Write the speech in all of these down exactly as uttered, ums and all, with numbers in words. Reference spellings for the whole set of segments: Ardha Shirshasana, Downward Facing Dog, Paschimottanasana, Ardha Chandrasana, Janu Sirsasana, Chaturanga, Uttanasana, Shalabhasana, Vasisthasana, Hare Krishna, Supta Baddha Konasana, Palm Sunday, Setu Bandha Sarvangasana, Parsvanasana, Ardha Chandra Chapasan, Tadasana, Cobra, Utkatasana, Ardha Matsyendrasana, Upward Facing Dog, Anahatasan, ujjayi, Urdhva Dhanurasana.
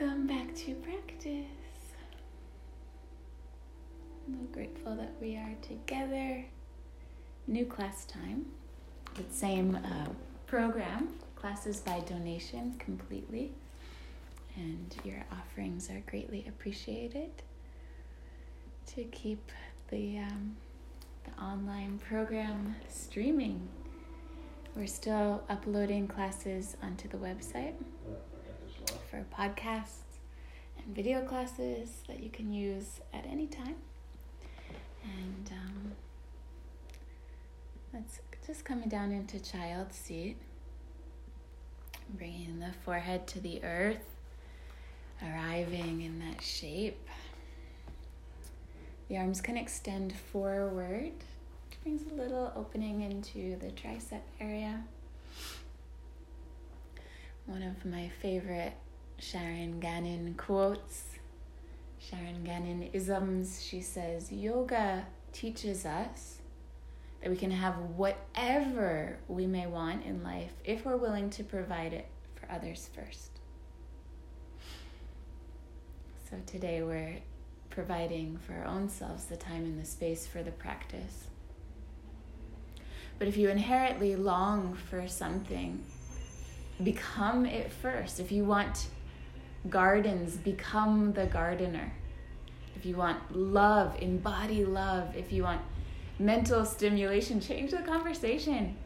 Welcome back to practice. I'm grateful that we are together. New class time, the same uh, program, classes by donation completely, and your offerings are greatly appreciated to keep the, um, the online program streaming. We're still uploading classes onto the website for podcasts and video classes that you can use at any time. And um, that's just coming down into child seat, bringing the forehead to the earth, arriving in that shape. The arms can extend forward, which brings a little opening into the tricep area. One of my favorite Sharon Gannon quotes, Sharon Gannon isms, she says, "Yoga teaches us that we can have whatever we may want in life if we're willing to provide it for others first." So today we're providing for our own selves the time and the space for the practice. But if you inherently long for something, become it first. If you want gardens, become the gardener. If you want love, embody love. If you want mental stimulation, change the conversation.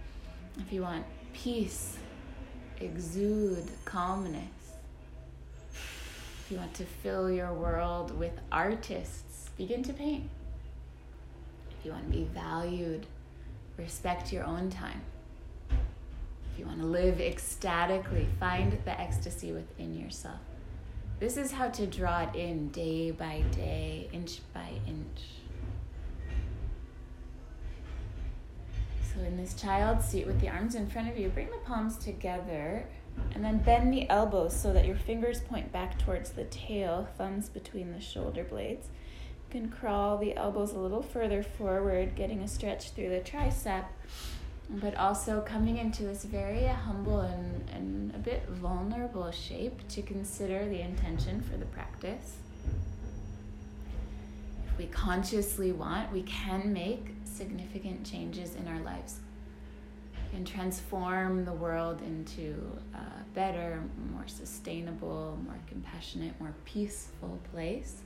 If you want peace, exude calmness. If you want to fill your world with artists, begin to paint. If you want to be valued, respect your own time. If you want to live ecstatically, find the ecstasy within yourself. This is how to draw it in day by day, inch by inch. So in this child seat with the arms in front of you, bring the palms together and then bend the elbows so that your fingers point back towards the tail, thumbs between the shoulder blades. You can crawl the elbows a little further forward, getting a stretch through the tricep, but also coming into this very humble and, and a bit vulnerable shape to consider the intention for the practice. If we consciously want, we can make significant changes in our lives and transform the world into a better, more sustainable, more compassionate, more peaceful place.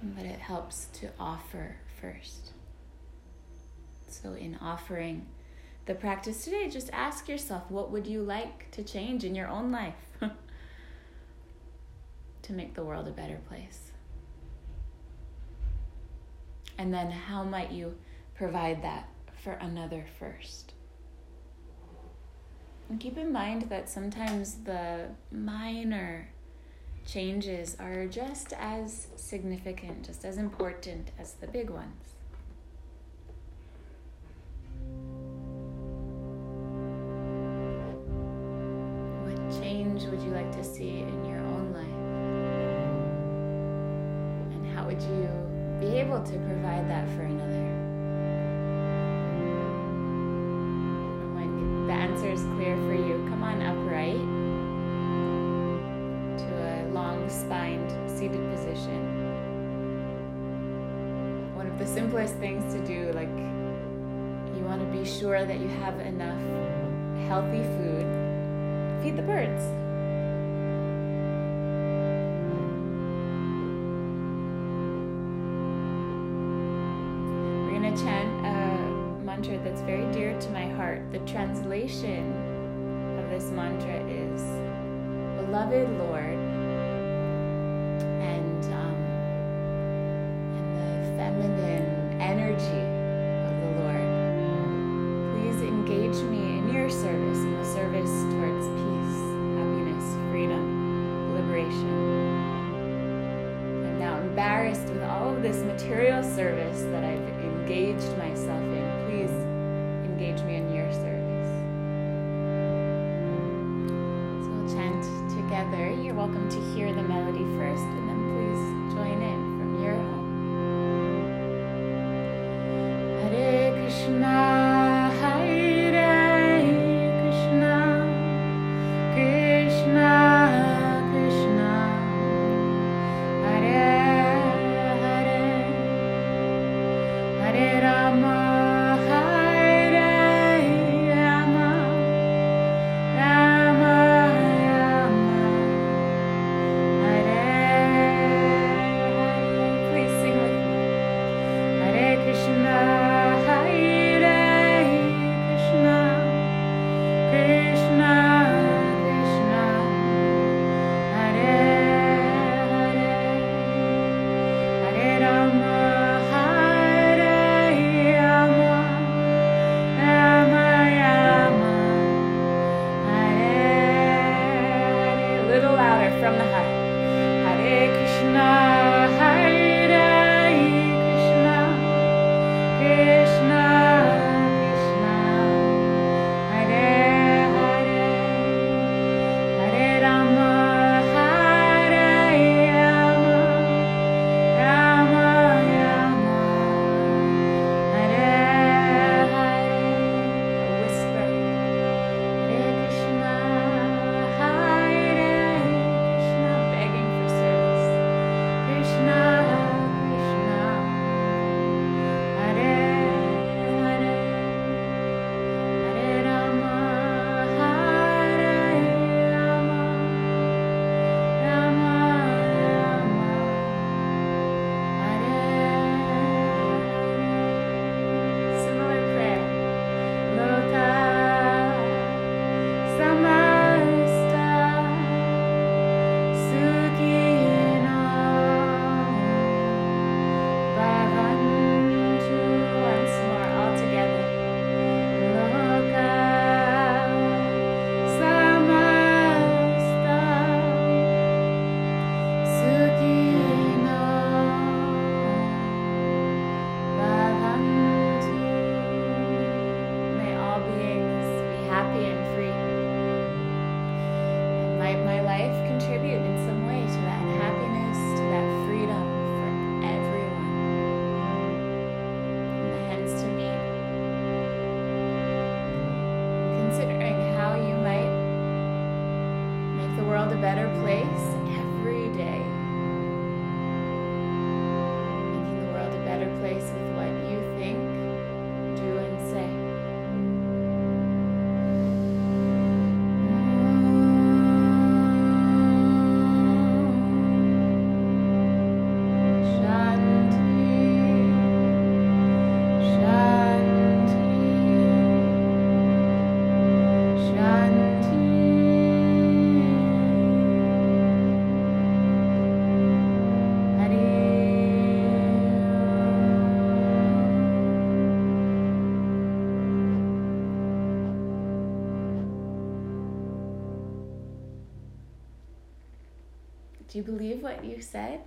But it helps to offer first. So in offering the practice today, just ask yourself, what would you like to change in your own life to make the world a better place? And then how might you provide that for another first? And keep in mind that sometimes the minor changes are just as significant, just as important as the big ones. What change would you like to see in your own life? And how would you be able to provide that for another? When the answer is clear for you, come on upright to a long-spined seated position. One of the simplest things to do, like, you want to be sure that you have enough healthy food. Feed the birds. We're going to chant a mantra that's very dear to my heart. The translation of this mantra is, "Beloved Lord," and, um, and the feminine energy of the Lord, please engage me in your service, in the service towards peace, happiness, freedom, liberation. I'm now embarrassed with all of this material service that I've engaged myself in. Please engage me in your service. So we'll chant together. You're welcome to hear the melody first, and then please join in from your home. Hare Krishna. Hare Krishna, Krishna better place every day. Making the world a better place with what you think, do, and say. Do you believe what you said?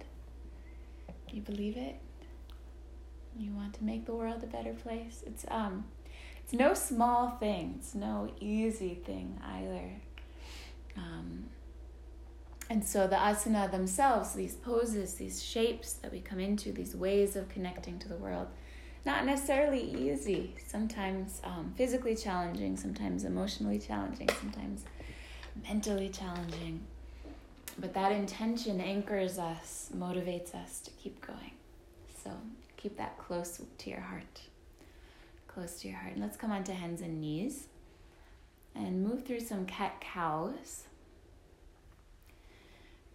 Do you believe it? You want to make the world a better place? It's um, it's no small thing. It's no easy thing either. Um, and so the asana themselves, these poses, these shapes that we come into, these ways of connecting to the world, not necessarily easy. Sometimes um, physically challenging, sometimes emotionally challenging, sometimes mentally challenging. But that intention anchors us, motivates us to keep going. So keep that close to your heart. Close to your heart. And let's come onto hands and knees. And move through some cat-cows.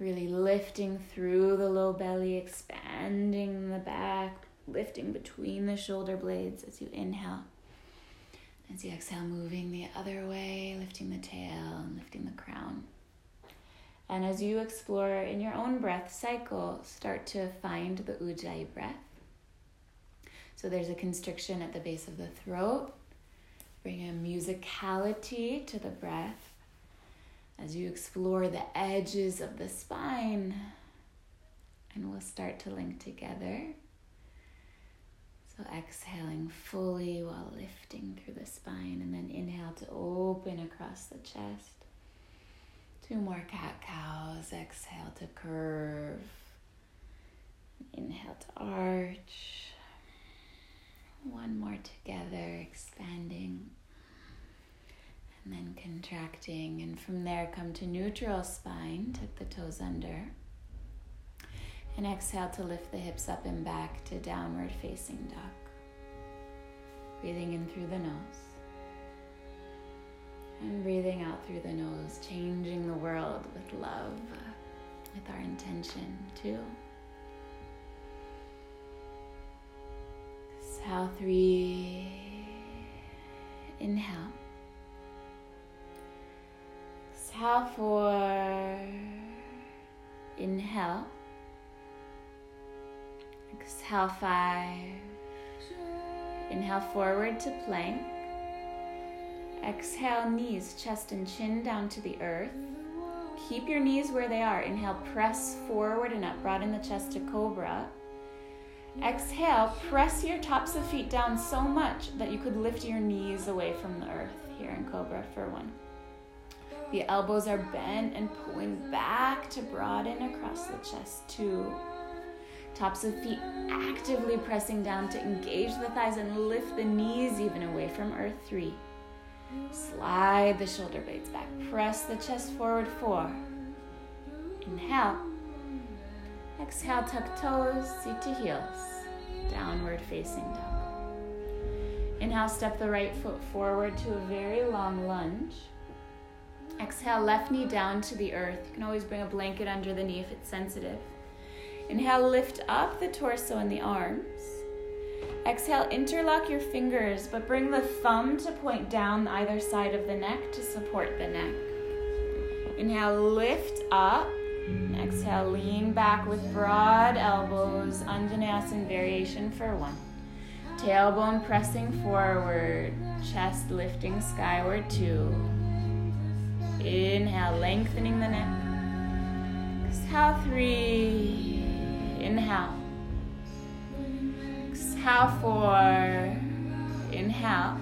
Really lifting through the low belly, expanding the back, lifting between the shoulder blades as you inhale. As you exhale, moving the other way, lifting the tail and lifting the crown. And as you explore in your own breath cycle, start to find the ujjayi breath. So there's a constriction at the base of the throat. Bring a musicality to the breath. As you explore the edges of the spine, and we'll start to link together. So exhaling fully while lifting through the spine, and then inhale to open across the chest. Two more cat-cows. Exhale to curve. Inhale to arch. One more together, expanding. And then contracting. And from there, come to neutral spine. Tuck the toes under. And exhale to lift the hips up and back to downward facing dog. Breathing in through the nose. And breathing out through the nose, changing the world with love, with our intention too. Exhale, three. Inhale. Exhale, four. Inhale. Exhale, five. Inhale, forward to plank. Exhale, knees, chest, and chin down to the earth. Keep your knees where they are. Inhale, press forward and up. Broaden the chest to cobra. Exhale, press your tops of feet down so much that you could lift your knees away from the earth here in cobra for one. The elbows are bent and pulling back to broaden across the chest. Two. Tops of feet actively pressing down to engage the thighs and lift the knees even away from earth. Three. Slide the shoulder blades back. Press the chest forward. Four. Inhale. Exhale, tuck toes, seat to heels. Downward facing dog. Inhale, step the right foot forward to a very long lunge. Exhale, left knee down to the earth. You can always bring a blanket under the knee if it's sensitive. Inhale, lift up the torso and the arms. Exhale, interlock your fingers, but bring the thumb to point down either side of the neck to support the neck. Inhale, lift up. Exhale, lean back with broad elbows. Anjaneyasana variation for one. Tailbone pressing forward. Chest lifting skyward, two. Inhale, lengthening the neck. Exhale, three. Inhale. Exhale, four. Inhale.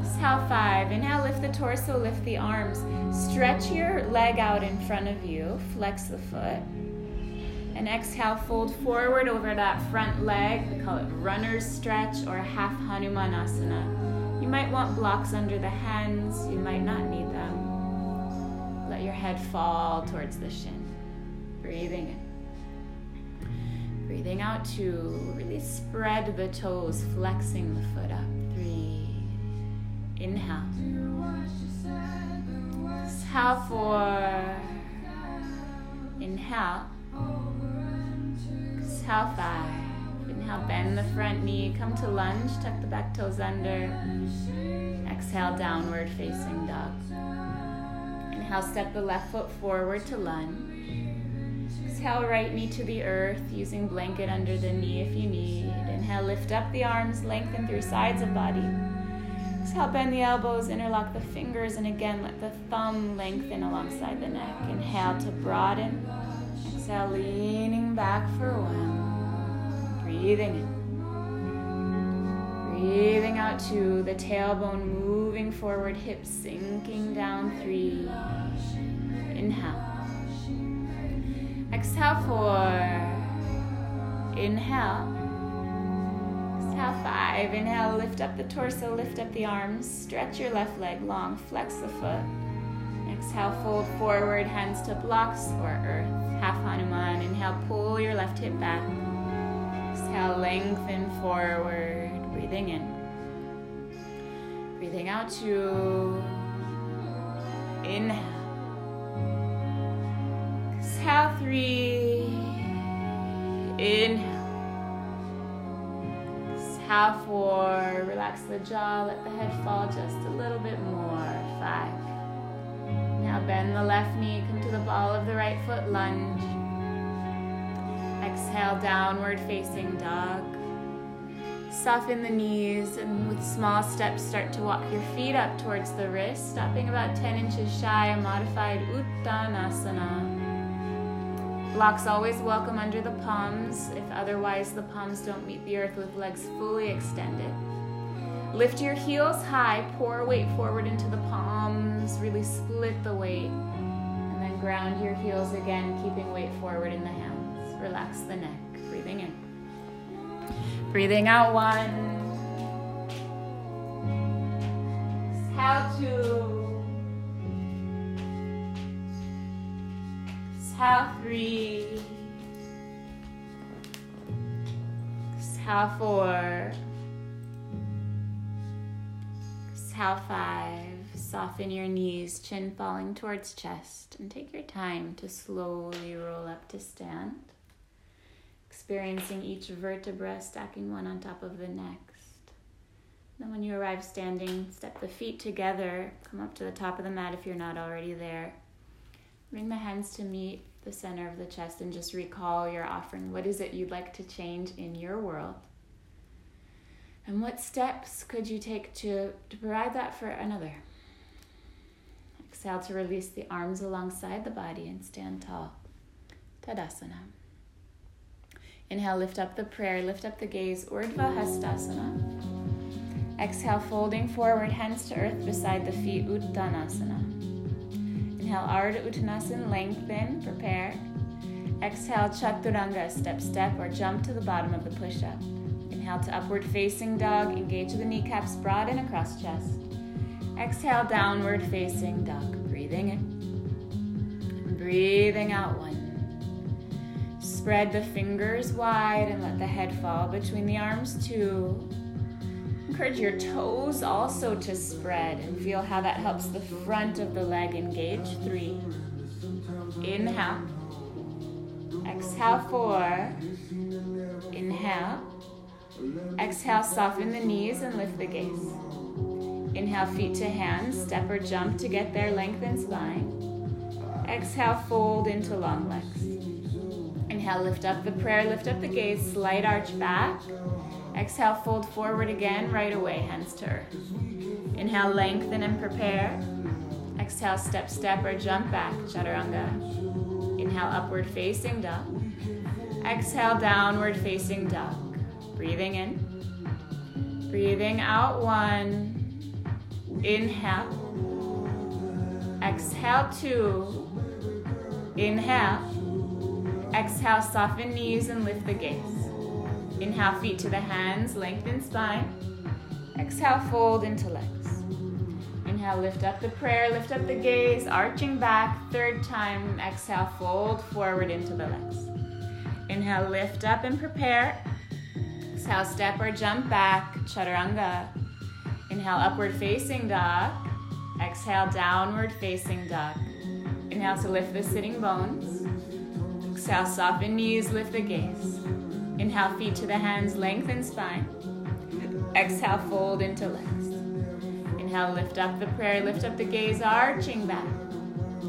Exhale, five. Inhale, lift the torso, lift the arms. Stretch your leg out in front of you. Flex the foot. And exhale, fold forward over that front leg. We call it runner's stretch or half hanumanasana. You might want blocks under the hands. You might not need them. Let your head fall towards the shin. Breathing in. Breathing out to really spread the toes, flexing the foot up. Three. Inhale. Exhale, four. Inhale. Exhale, five. Inhale, bend the front knee, come to lunge, tuck the back toes under. Exhale, downward facing dog. Inhale, step the left foot forward to lunge. Exhale, right knee to the earth, using blanket under the knee if you need. Inhale, lift up the arms, lengthen through sides of body. Exhale, bend the elbows, interlock the fingers, and again, let the thumb lengthen alongside the neck. Inhale to broaden. Exhale, leaning back for a while. Breathing in. Breathing out two. The tailbone moving forward, hips sinking down three. Inhale. Exhale four. Inhale. Exhale five. Inhale, lift up the torso, lift up the arms. Stretch your left leg long, flex the foot. Exhale, fold forward, hands to blocks or earth. Half Hanuman. Inhale, pull your left hip back. Exhale, lengthen forward, breathing in. Breathing out two. Inhale. Exhale, three. Inhale. Exhale, four. Relax the jaw, let the head fall just a little bit more. Five. Now bend the left knee, come to the ball of the right foot, lunge. Exhale, downward facing dog. Soften the knees and with small steps start to walk your feet up towards the wrist, stopping about ten inches shy, a modified Uttanasana. Blocks always welcome under the palms. If otherwise the palms don't meet the earth, with legs fully extended. Lift your heels high, pour weight forward into the palms, really split the weight. And then ground your heels again, keeping weight forward in the hands. Relax the neck, breathing in. Breathing out one. Exhale two. Exhale three. Exhale four. Exhale five. Soften your knees, chin falling towards chest, and take your time to slowly roll up to stand. Experiencing each vertebra, stacking one on top of the next. Then when you arrive standing, step the feet together, come up to the top of the mat if you're not already there. Bring the hands to meet the center of the chest and just recall your offering. What is it you'd like to change in your world? And what steps could you take to, to provide that for another? Exhale to release the arms alongside the body and stand tall. Tadasana. Inhale, lift up the prayer, lift up the gaze, Urdhva Hastasana. Exhale, folding forward, hands to earth beside the feet, Uttanasana. Inhale, Ardha Uttanasana, lengthen, prepare. Exhale, Chaturanga, step, step, or jump to the bottom of the push-up. Inhale to upward facing dog, engage the kneecaps, broaden across chest. Exhale, downward facing dog, breathing in. Breathing out one. Spread the fingers wide and let the head fall between the arms too. Encourage your toes also to spread and feel how that helps the front of the leg engage. Three. Inhale. Exhale, four. Inhale. Exhale, soften the knees and lift the gaze. Inhale, feet to hands, step or jump to get there, lengthen spine. Exhale, fold into long legs. Inhale, lift up the prayer, lift up the gaze, slight arch back. Exhale, fold forward again, right away, hands to earth. Inhale, lengthen and prepare. Exhale, step, step, or jump back, Chaturanga. Inhale, upward facing dog. Exhale, downward facing dog. Breathing in. Breathing out one. Inhale. Exhale two. Inhale. Exhale, soften knees and lift the gaze. Inhale, feet to the hands, lengthen spine. Exhale, fold into legs. Inhale, Inhale, lift up the prayer, lift up the gaze, arching back. Third time, exhale, fold forward into the legs. Inhale, lift up and prepare. Exhale, step or jump back, chaturanga. Inhale, upward facing dog. Exhale, downward facing dog. Inhale to lift the sitting bones. Exhale, soften knees, lift the gaze. Inhale, feet to the hands, lengthen spine. Exhale, fold into legs. Inhale, lift up the prayer, lift up the gaze, arching back.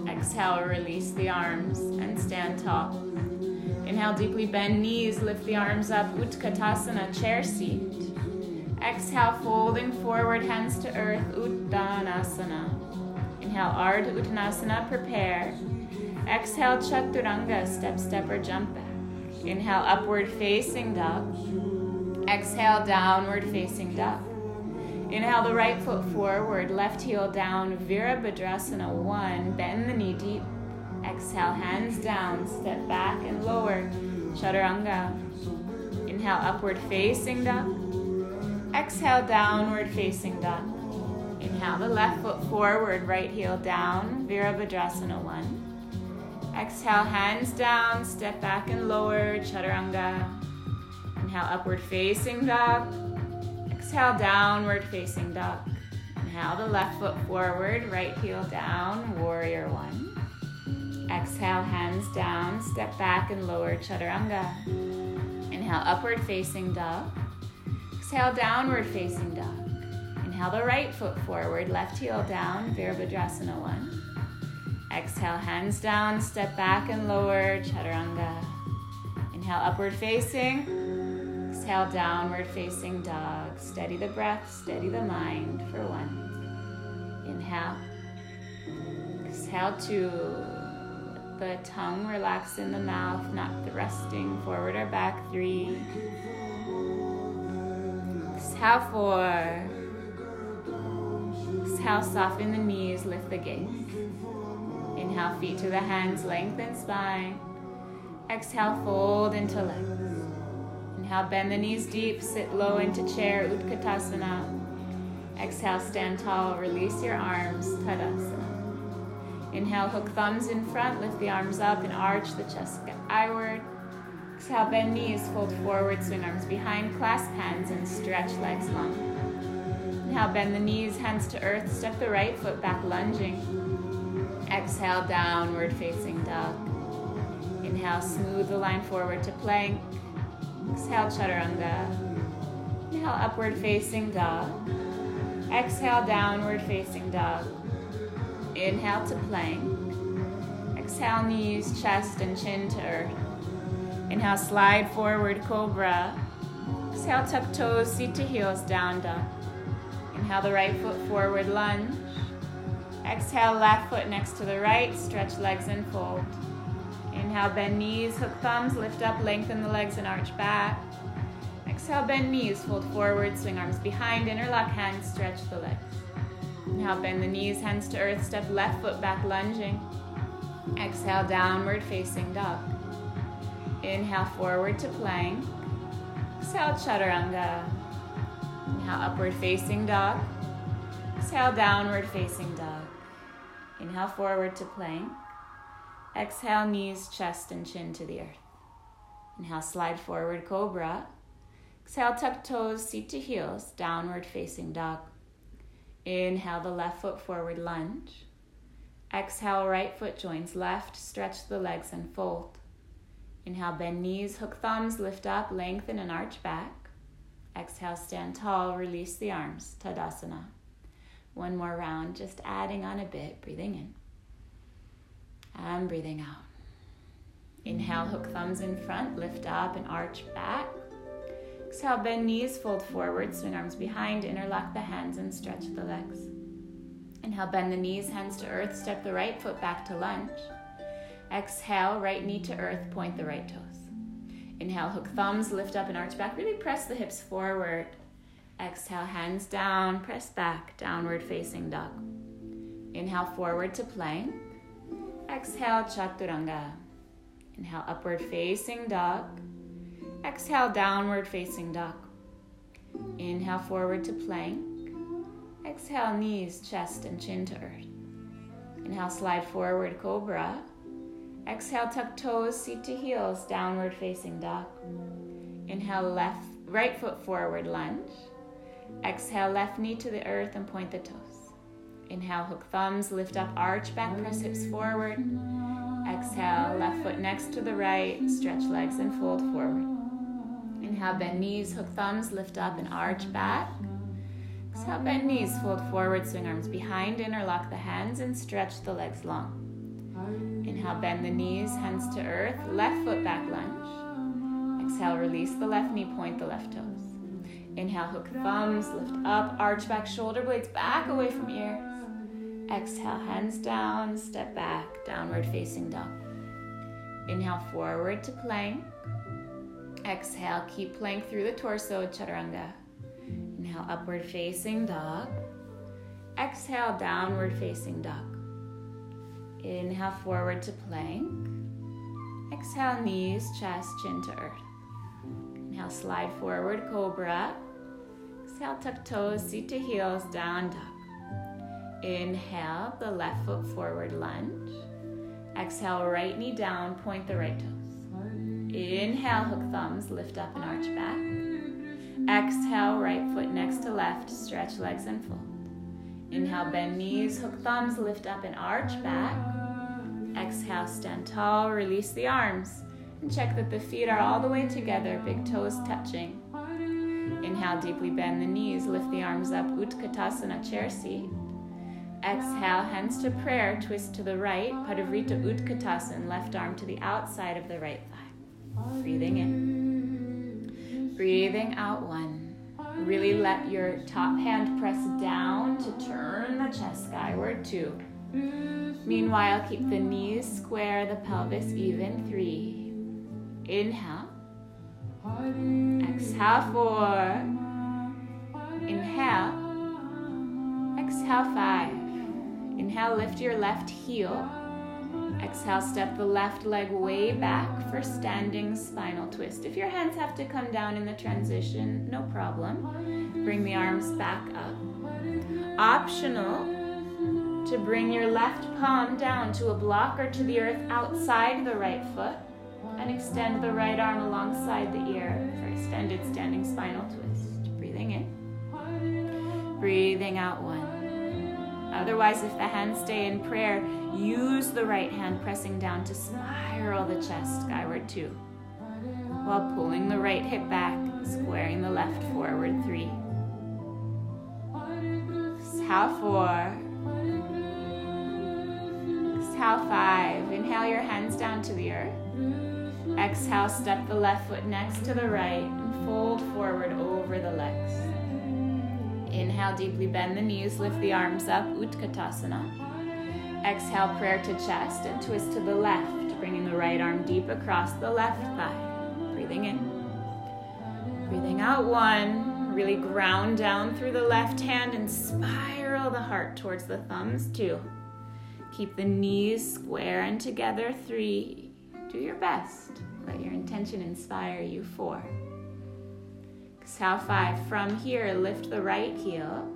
Exhale, release the arms and stand tall. Inhale, deeply bend knees, lift the arms up, Utkatasana, chair seat. Exhale, folding forward, hands to earth, Uttanasana. Inhale, Ardha Uttanasana, prepare. Exhale, Chaturanga, step, step, or jump back. Inhale, upward facing dog. Exhale, downward facing dog. Inhale, the right foot forward, left heel down, Virabhadrasana, one, bend the knee deep. Exhale, hands down, step back and lower, Chaturanga. Inhale, upward facing dog. Exhale, downward facing dog. Inhale, the left foot forward, right heel down, Virabhadrasana, one. Exhale, hands down, step back and lower, Chaturanga. Inhale, upward facing dog. Exhale, downward facing dog. Inhale, the left foot forward, right heel down, warrior one. Exhale, hands down, step back and lower, chaturanga. Inhale, upward facing dog. Exhale, downward facing dog. Inhale, the right foot forward, left heel down, Virabhadrasana one. Exhale, hands down, step back and lower, chaturanga. Inhale, upward facing. Exhale, downward facing dog. Steady the breath, steady the mind for one. Inhale. Exhale, two. The tongue relax in the mouth, not thrusting forward or back, three. Exhale, four. Exhale, soften the knees, lift the gaze. Inhale, feet to the hands, lengthen spine. Exhale, fold into legs. Inhale, bend the knees deep, sit low into chair, Utkatasana. Exhale, stand tall, release your arms, Tadasana. Inhale, hook thumbs in front, lift the arms up and arch the chest skyward. Exhale, bend knees, fold forward, swing arms behind, clasp hands and stretch legs long. Inhale, bend the knees, hands to earth, step the right foot back, lunging. Exhale, downward facing dog. Inhale, smooth the line forward to plank. Exhale, chaturanga. Inhale, upward facing dog. Exhale, downward facing dog. Inhale to plank. Exhale, knees, chest, and chin to earth. Inhale, slide forward, cobra. Exhale, tuck toes, seat to heels, down dog. Inhale, the right foot forward, lunge. Exhale, left foot next to the right, stretch legs and fold. Inhale, bend knees, hook thumbs, lift up, lengthen the legs and arch back. Exhale, bend knees, fold forward, swing arms behind, interlock hands, stretch the legs. Inhale, bend the knees, hands to earth, step left foot back, lunging. Exhale, downward facing dog. Inhale, forward to plank. Exhale, chaturanga. Inhale, upward facing dog. Exhale, downward facing dog. Inhale, forward to plank. Exhale, knees, chest, and chin to the earth. Inhale, slide forward, cobra. Exhale, tuck toes, seat to heels, downward facing dog. Inhale, the left foot forward, lunge. Exhale, right foot joins left, stretch the legs and fold. Inhale, bend knees, hook thumbs, lift up, lengthen and arch back. Exhale, stand tall, release the arms, Tadasana. One more round, just adding on a bit, breathing in. And breathing out. Inhale, hook thumbs in front, lift up and arch back. Exhale, bend knees, fold forward, swing arms behind, interlock the hands and stretch the legs. Inhale, bend the knees, hands to earth, step the right foot back to lunge. Exhale, right knee to earth, point the right toes. Inhale, hook thumbs, lift up and arch back, really press the hips forward. Exhale, hands down, press back, downward facing dog. Inhale, forward to plank. Exhale, chaturanga. Inhale, upward facing dog. Exhale, downward facing dog. Inhale, forward to plank. Exhale, knees, chest, and chin to earth. Inhale, slide forward, Cobra. Exhale, tuck toes, seat to heels, downward facing dog. Inhale, left, right foot forward, lunge. Exhale, left knee to the earth and point the toes. Inhale, hook thumbs, lift up, arch back, press hips forward. Exhale, left foot next to the right, stretch legs and fold forward. Inhale, bend knees, hook thumbs, lift up and arch back. Exhale, bend knees, fold forward, swing arms behind, interlock the hands and stretch the legs long. Inhale, bend the knees, hands to earth, left foot back lunge. Exhale, release the left knee, point the left toes. Inhale, hook thumbs, lift up, arch back, shoulder blades back away from ears. Exhale, hands down, step back, downward facing dog. Inhale, forward to plank. Exhale, keep plank through the torso, chaturanga. Inhale, upward facing dog. Exhale, downward facing dog. Inhale, forward to plank. Exhale, knees, chest, chin to earth. Inhale, slide forward, Cobra. Exhale, tuck toes, seat to heels, down dog. Inhale, the left foot forward, lunge. Exhale, right knee down, point the right toes. Inhale, hook thumbs, lift up and arch back. Exhale, right foot next to left, stretch legs and fold. Inhale, bend knees, hook thumbs, lift up and arch back. Exhale, stand tall, release the arms. And check that the feet are all the way together, big toes touching. Inhale, deeply bend the knees, lift the arms up, Utkatasana, chair seat. Exhale, hands to prayer, twist to the right, Parivritta Utkatasana, left arm to the outside of the right thigh. Breathing in. Breathing out, one. Really let your top hand press down to turn the chest skyward, two. Meanwhile, keep the knees square, the pelvis even, three. Inhale, exhale, four, inhale, exhale, five, inhale, lift your left heel, exhale, step the left leg way back for standing spinal twist. If your hands have to come down in the transition, no problem, bring the arms back up. Optional to bring your left palm down to a block or to the earth outside the right foot. And extend the right arm alongside the ear for extended standing spinal twist. Breathing in. Breathing out, one. Otherwise, if the hands stay in prayer, use the right hand pressing down to spiral the chest skyward, two. While pulling the right hip back, squaring the left forward, three. Exhale, four. Exhale, five. Inhale your hands down to the earth. Exhale, step the left foot next to the right and fold forward over the legs. Inhale, deeply bend the knees, lift the arms up, Utkatasana. Exhale, prayer to chest and twist to the left, bringing the right arm deep across the left thigh. Breathing in. Breathing out, one. Really ground down through the left hand and spiral the heart towards the thumbs, two. Keep the knees square and together, three. Do your best. Let your intention inspire you, four. Exhale, five. From here, lift the right heel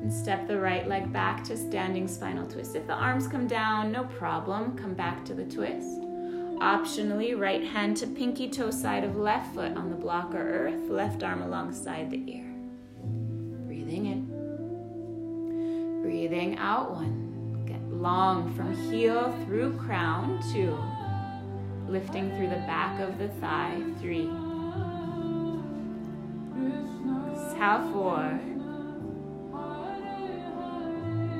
and step the right leg back to standing spinal twist. If the arms come down, no problem. Come back to the twist. Optionally, right hand to pinky toe side of left foot on the block or earth, left arm alongside the ear. Breathing in. Breathing out, one. Get long from heel through crown, two. Lifting through the back of the thigh, three. Exhale, four.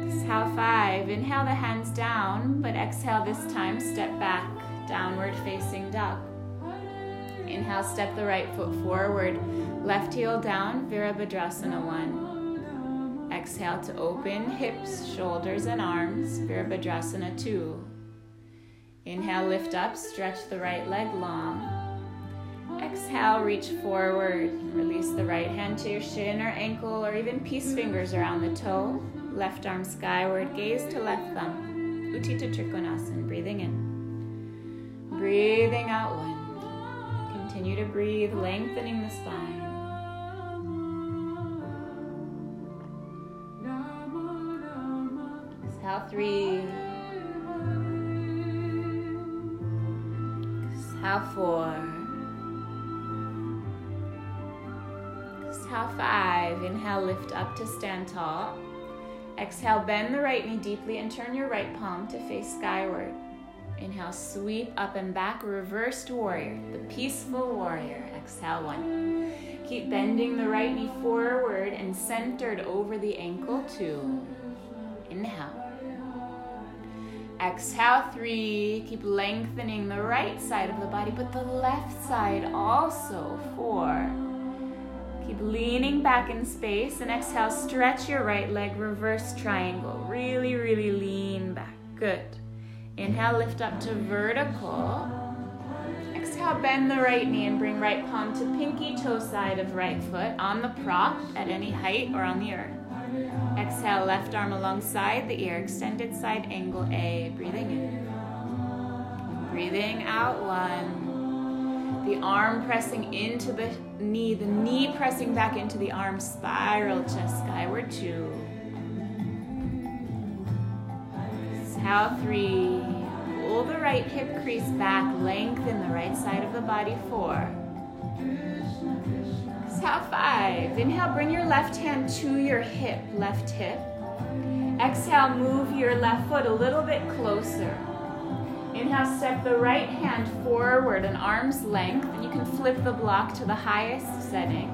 Exhale, five. Inhale the hands down, but exhale this time, step back, downward facing dog. Inhale, step the right foot forward, left heel down, Virabhadrasana, one. Exhale to open hips, shoulders, and arms, Virabhadrasana, two. Inhale, lift up, stretch the right leg long. Exhale, reach forward. Release the right hand to your shin or ankle or even peace fingers around the toe. Left arm skyward, gaze to left thumb. Utthita Trikonasana, breathing in. Breathing out, one. Continue to breathe, lengthening the spine. about three. Exhale four. Exhale five. Inhale, lift up to stand tall. Exhale, bend the right knee deeply and turn your right palm to face skyward. Inhale, sweep up and back, reversed warrior, the peaceful warrior. Exhale, one. Keep bending the right knee forward and centered over the ankle, two. Inhale. Exhale, three. Keep lengthening the right side of the body, but the left side also, four. Keep leaning back in space, and exhale, stretch your right leg, reverse triangle. Really, really lean back. Good. Inhale, lift up to vertical. Exhale, bend the right knee and bring right palm to pinky toe side of right foot on the prop at any height or on the earth. Exhale, left arm alongside the ear, extended side angle A. Breathing in. Breathing out, one. The arm pressing into the knee, the knee pressing back into the arm, spiral chest skyward, two. Exhale, three. Pull the right hip crease back, lengthen the right side of the body, four. Exhale, five. Inhale, bring your left hand to your hip, left hip. Exhale, move your left foot a little bit closer. Inhale, step the right hand forward an arm's length, and you can flip the block to the highest setting.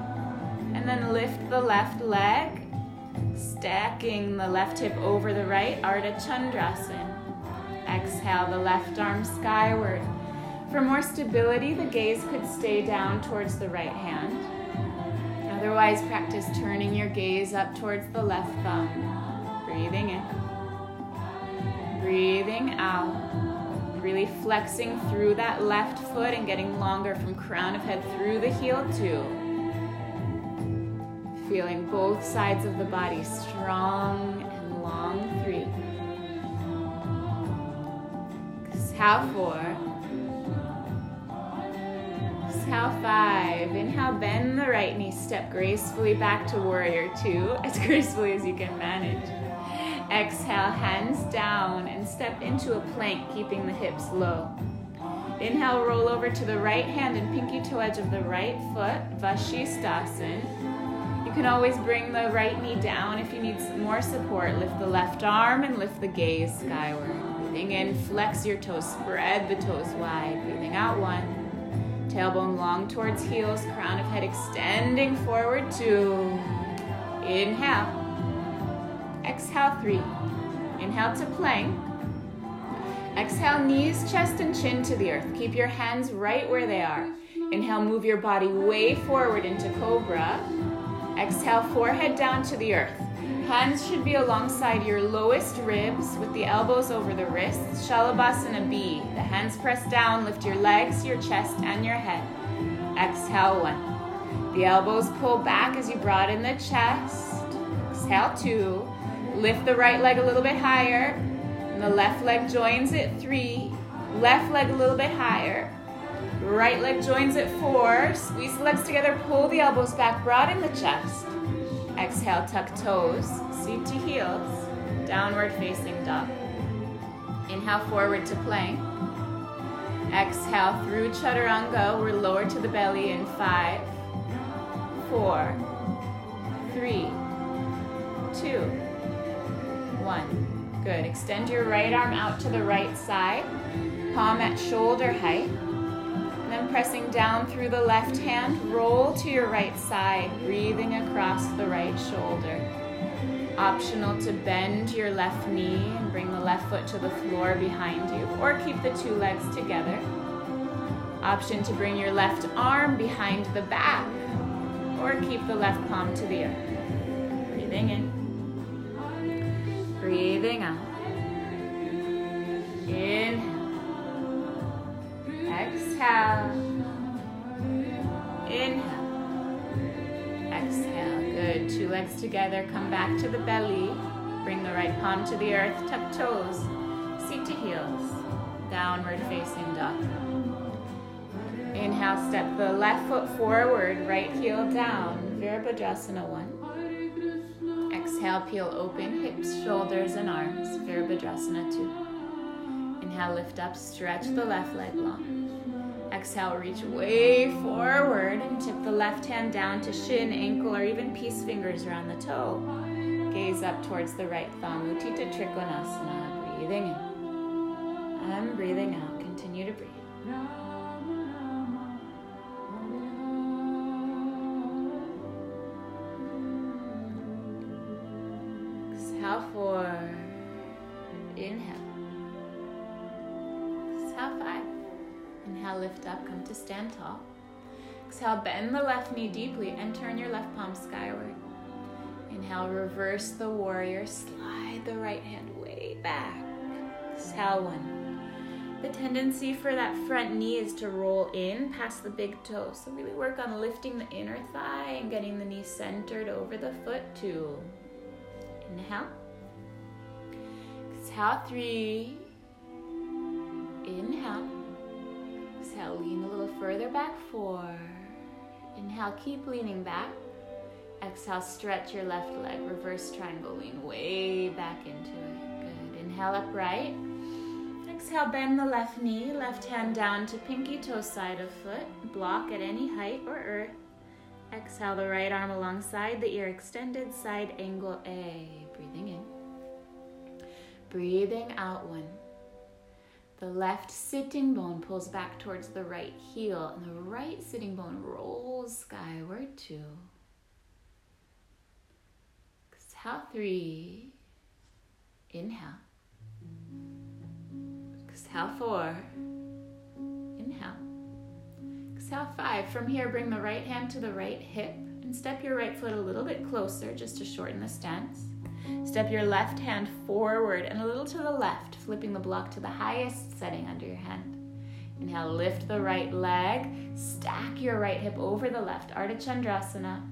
And then lift the left leg, stacking the left hip over the right, Ardha Chandrasana. Exhale, the left arm skyward. For more stability, the gaze could stay down towards the right hand. Otherwise, practice turning your gaze up towards the left thumb. Breathing in. Breathing out. Really flexing through that left foot and getting longer from crown of head through the heel, too. Feeling both sides of the body strong and long, three. Exhale, four. Exhale, five. Inhale, bend the right knee, step gracefully back to warrior two, as gracefully as you can manage. Exhale, hands down and step into a plank, keeping the hips low. Inhale, roll over to the right hand and pinky toe edge of the right foot, Vasisthasana. You can always bring the right knee down if you need more support. Lift the left arm and lift the gaze skyward. Breathing in, flex your toes, spread the toes wide. Breathing out, one. Tailbone long towards heels, crown of head extending forward, two. Inhale. Exhale, three. Inhale to plank. Exhale, knees, chest, and chin to the earth. Keep your hands right where they are. Inhale, move your body way forward into Cobra. Exhale, forehead down to the earth. Hands should be alongside your lowest ribs with the elbows over the wrists. Shalabhasana B. The hands press down. Lift your legs, your chest, and your head. Exhale, one. The elbows pull back as you broaden the chest. Exhale, two. Lift the right leg a little bit higher, and the left leg joins it, three. Left leg a little bit higher, right leg joins it, four. Squeeze the legs together, pull the elbows back, broaden the chest. Exhale, tuck toes, seat to heels, downward facing dog. Inhale, forward to plank. Exhale, through Chaturanga, we're lower to the belly in five, four, three, two, one. Good. Extend your right arm out to the right side, palm at shoulder height, and then pressing down through the left hand, roll to your right side, breathing across the right shoulder. Optional to bend your left knee and bring the left foot to the floor behind you, or keep the two legs together. Option to bring your left arm behind the back, or keep the left palm to the earth. Breathing in. Breathing out. Inhale. Exhale. Inhale. Exhale. Good. Two legs together. Come back to the belly. Bring the right palm to the earth. Tuck toes. Seat to heels. Downward facing dog. Inhale. Step the left foot forward. Right heel down. Virabhadrasana one. Exhale, peel open hips, shoulders, and arms. Virabhadrasana two. Inhale, lift up, stretch the left leg long. Exhale, reach way forward and tip the left hand down to shin, ankle, or even peace fingers around the toe. Gaze up towards the right thumb. Utthita Trikonasana. Breathing in. I'm breathing out. Continue to breathe. Exhale, four. Inhale. Exhale, five. Inhale, lift up, come to stand tall. Exhale, bend the left knee deeply and turn your left palm skyward. Inhale, reverse the warrior, slide the right hand way back. Exhale, one. The tendency for that front knee is to roll in past the big toe. So really work on lifting the inner thigh and getting the knee centered over the foot, two. Inhale. Exhale, three. Inhale. Exhale, lean a little further back, four. Inhale, keep leaning back. Exhale, stretch your left leg, reverse triangle, lean way back into it. Good. Inhale, upright. Exhale, bend the left knee, left hand down to pinky toe side of foot, block at any height or earth. Exhale, the right arm alongside the ear extended, side angle A. Breathing in. Breathing out, one. The left sitting bone pulls back towards the right heel, and the right sitting bone rolls skyward, two. Exhale, three. Inhale. Exhale, four. Inhale. Exhale, five. From here, bring the right hand to the right hip and step your right foot a little bit closer just to shorten the stance. Step your left hand forward and a little to the left, flipping the block to the highest setting under your hand. Inhale, lift the right leg. Stack your right hip over the left. Ardha Chandrasana.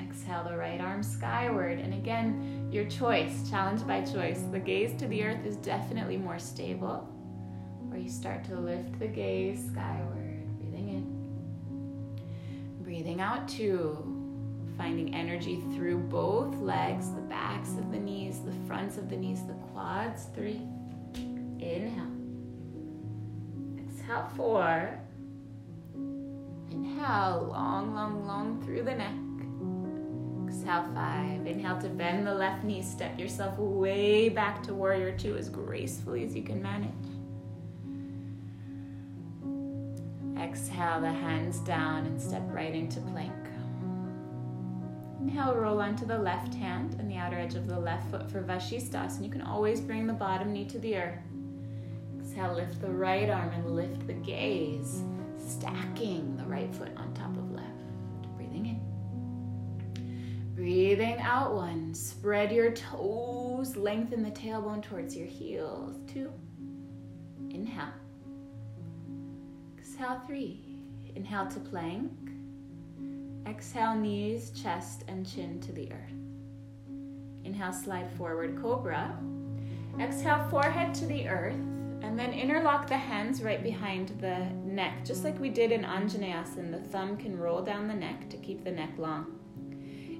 Exhale, the right arm skyward. And again, your choice, challenge by choice. The gaze to the earth is definitely more stable. Where you start to lift the gaze skyward. Breathing in. Breathing out, two. Finding energy through both legs, the backs of the knees, the fronts of the knees, the quads, three. Inhale. Exhale, four. Inhale, long, long, long through the neck. Exhale, five. Inhale to bend the left knee. Step yourself way back to warrior two as gracefully as you can manage. Exhale, the hands down and step right into plank. Inhale, roll onto the left hand and the outer edge of the left foot for Vasisthasana. You can always bring the bottom knee to the earth. Exhale, lift the right arm and lift the gaze, stacking the right foot on top of left. Breathing in. Breathing out, one. Spread your toes, lengthen the tailbone towards your heels, two. Inhale. Exhale, three. Inhale to plank. Exhale, knees, chest, and chin to the earth. Inhale, slide forward, cobra. Exhale, forehead to the earth. And then interlock the hands right behind the neck. Just like we did in Anjaneyasana, the thumb can roll down the neck to keep the neck long.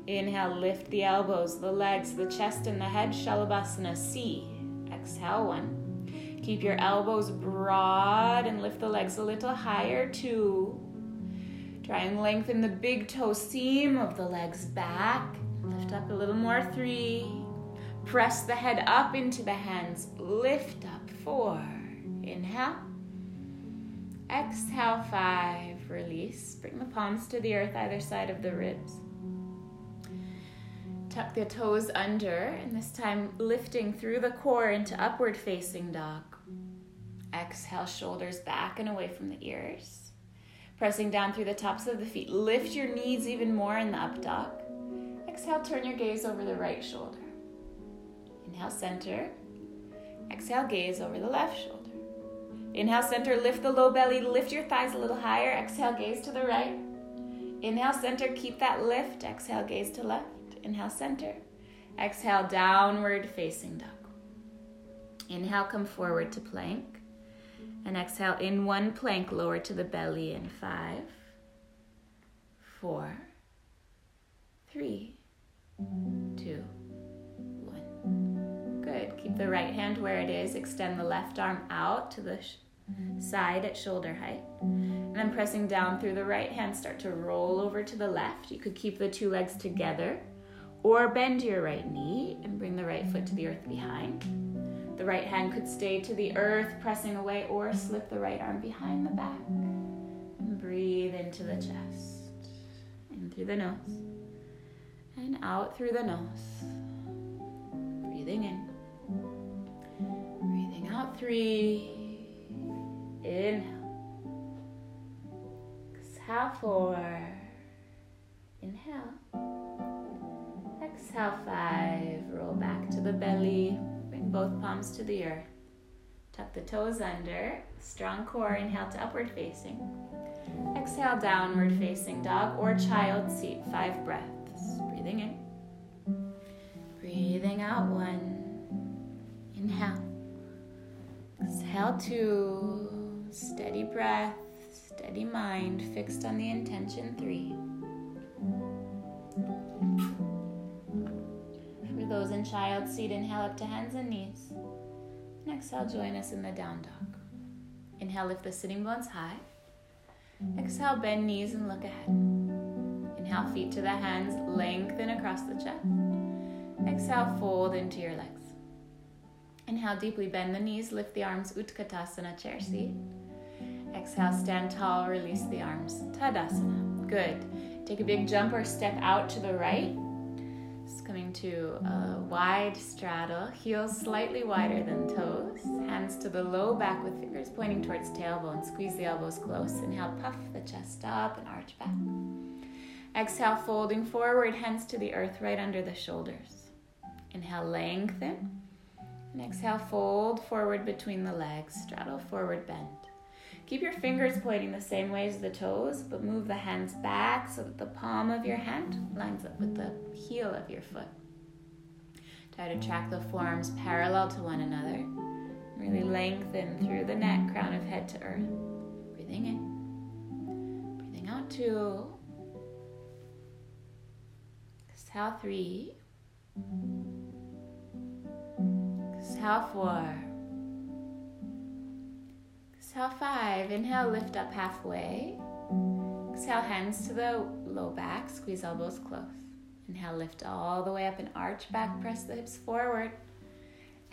Inhale, lift the elbows, the legs, the chest, and the head. Shalabhasana, C. Exhale, one. Keep your elbows broad and lift the legs a little higher, two. Try and lengthen the big toe seam of the legs back. Lift up a little more, three. Press the head up into the hands. Lift up, four. Inhale. Exhale, five. Release. Bring the palms to the earth, either side of the ribs. Tuck the toes under, and this time lifting through the core into upward facing dog. Exhale, shoulders back and away from the ears. Pressing down through the tops of the feet. Lift your knees even more in the up dog. Exhale, turn your gaze over the right shoulder. Inhale, center. Exhale, gaze over the left shoulder. Inhale, center, lift the low belly, lift your thighs a little higher. Exhale, gaze to the right. Inhale, center, keep that lift. Exhale, gaze to left. Inhale, center. Exhale, downward facing dog. Inhale, come forward to plank. And exhale, in one plank, lower to the belly in five, four, three, two, Keep the right hand where it is. Extend the left arm out to the sh- side at shoulder height. And then pressing down through the right hand, start to roll over to the left. You could keep the two legs together or bend your right knee and bring the right foot to the earth behind. The right hand could stay to the earth, pressing away, or slip the right arm behind the back. And breathe into the chest. In through the nose. And out through the nose. Breathing in. Breathing out, three. Inhale. Exhale, four. Inhale. Exhale, five. Roll back to the belly. Bring both palms to the earth. Tuck the toes under. Strong core. Inhale to upward facing. Exhale, downward facing dog or child seat. Five breaths. Breathing in. Breathing out, one. Inhale. Exhale, two. Steady breath, steady mind, fixed on the intention, three. For those in child seat, inhale up to hands and knees. And exhale, join us in the down dog. Inhale, lift the sitting bones high. Exhale, bend knees and look ahead. Inhale, feet to the hands, lengthen across the chest. Exhale, fold into your legs. Inhale, deeply bend the knees, lift the arms, Utkatasana, chair seat. Exhale, stand tall, release the arms, Tadasana. Good. Take a big jump or step out to the right. Just coming to a wide straddle, heels slightly wider than toes. Hands to the low back with fingers pointing towards tailbone. Squeeze the elbows close. Inhale, puff the chest up and arch back. Exhale, folding forward, hands to the earth right under the shoulders. Inhale, lengthen, and exhale, fold forward between the legs, straddle forward, bend. Keep your fingers pointing the same way as the toes, but move the hands back so that the palm of your hand lines up with the heel of your foot. Try to track the forearms parallel to one another. Really lengthen through the neck, crown of head to earth. Breathing in, breathing out, two. Exhale, three. Exhale, four. Exhale, five. Inhale, lift up halfway. Exhale, hands to the low back. Squeeze elbows close. Inhale, lift all the way up and arch back. Press the hips forward.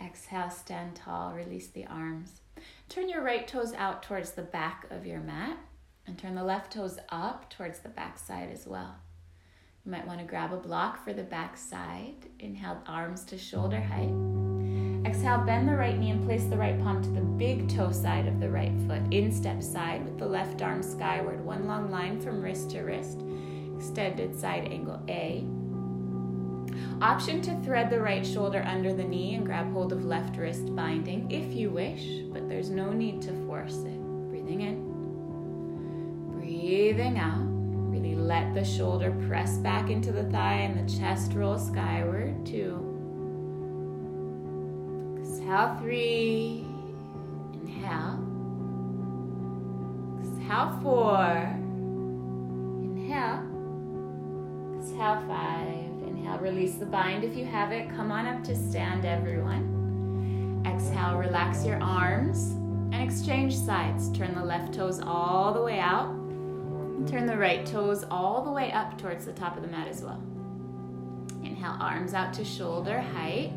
Exhale, stand tall. Release the arms. Turn your right toes out towards the back of your mat. And turn the left toes up towards the back side as well. You might want to grab a block for the back side. Inhale, arms to shoulder height. Exhale, bend the right knee and place the right palm to the big toe side of the right foot. Instep side with the left arm skyward. One long line from wrist to wrist. Extended side angle A. Option to thread the right shoulder under the knee and grab hold of left wrist binding if you wish, but there's no need to force it. Breathing in. Breathing out. Let the shoulder press back into the thigh and the chest roll skyward, two. Exhale, three. Inhale. Exhale, four. Inhale. Exhale, five. Inhale, release the bind if you have it. Come on up to stand, everyone. Exhale, relax your arms and exchange sides. Turn the left toes all the way out. Turn the right toes all the way up towards the top of the mat as well. Inhale, arms out to shoulder height.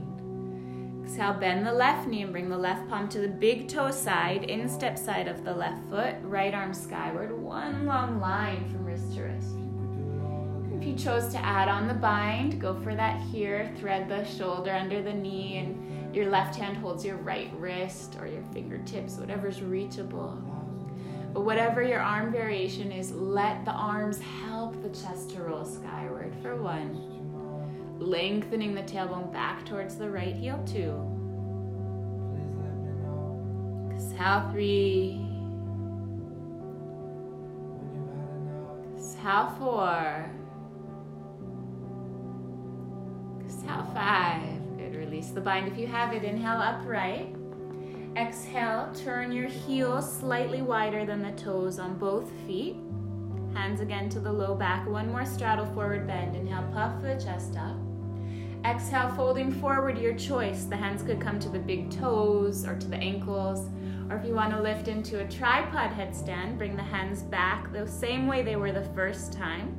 Exhale, bend the left knee and bring the left palm to the big toe side, instep side of the left foot, right arm skyward, one long line from wrist to wrist. If you chose to add on the bind, go for that here. Thread the shoulder under the knee and your left hand holds your right wrist or your fingertips, whatever's reachable. But whatever your arm variation is, let the arms help the chest to roll skyward for one. Lengthening the tailbone back towards the right heel, two. Exhale, three. Exhale, four. Exhale, five. Good, release the bind if you have it. Inhale, upright. Exhale, turn your heels slightly wider than the toes on both feet. Hands again to the low back. One more straddle forward bend. Inhale, puff the chest up. Exhale, folding forward, your choice. The hands could come to the big toes or to the ankles. Or if you want to lift into a tripod headstand, bring the hands back the same way they were the first time,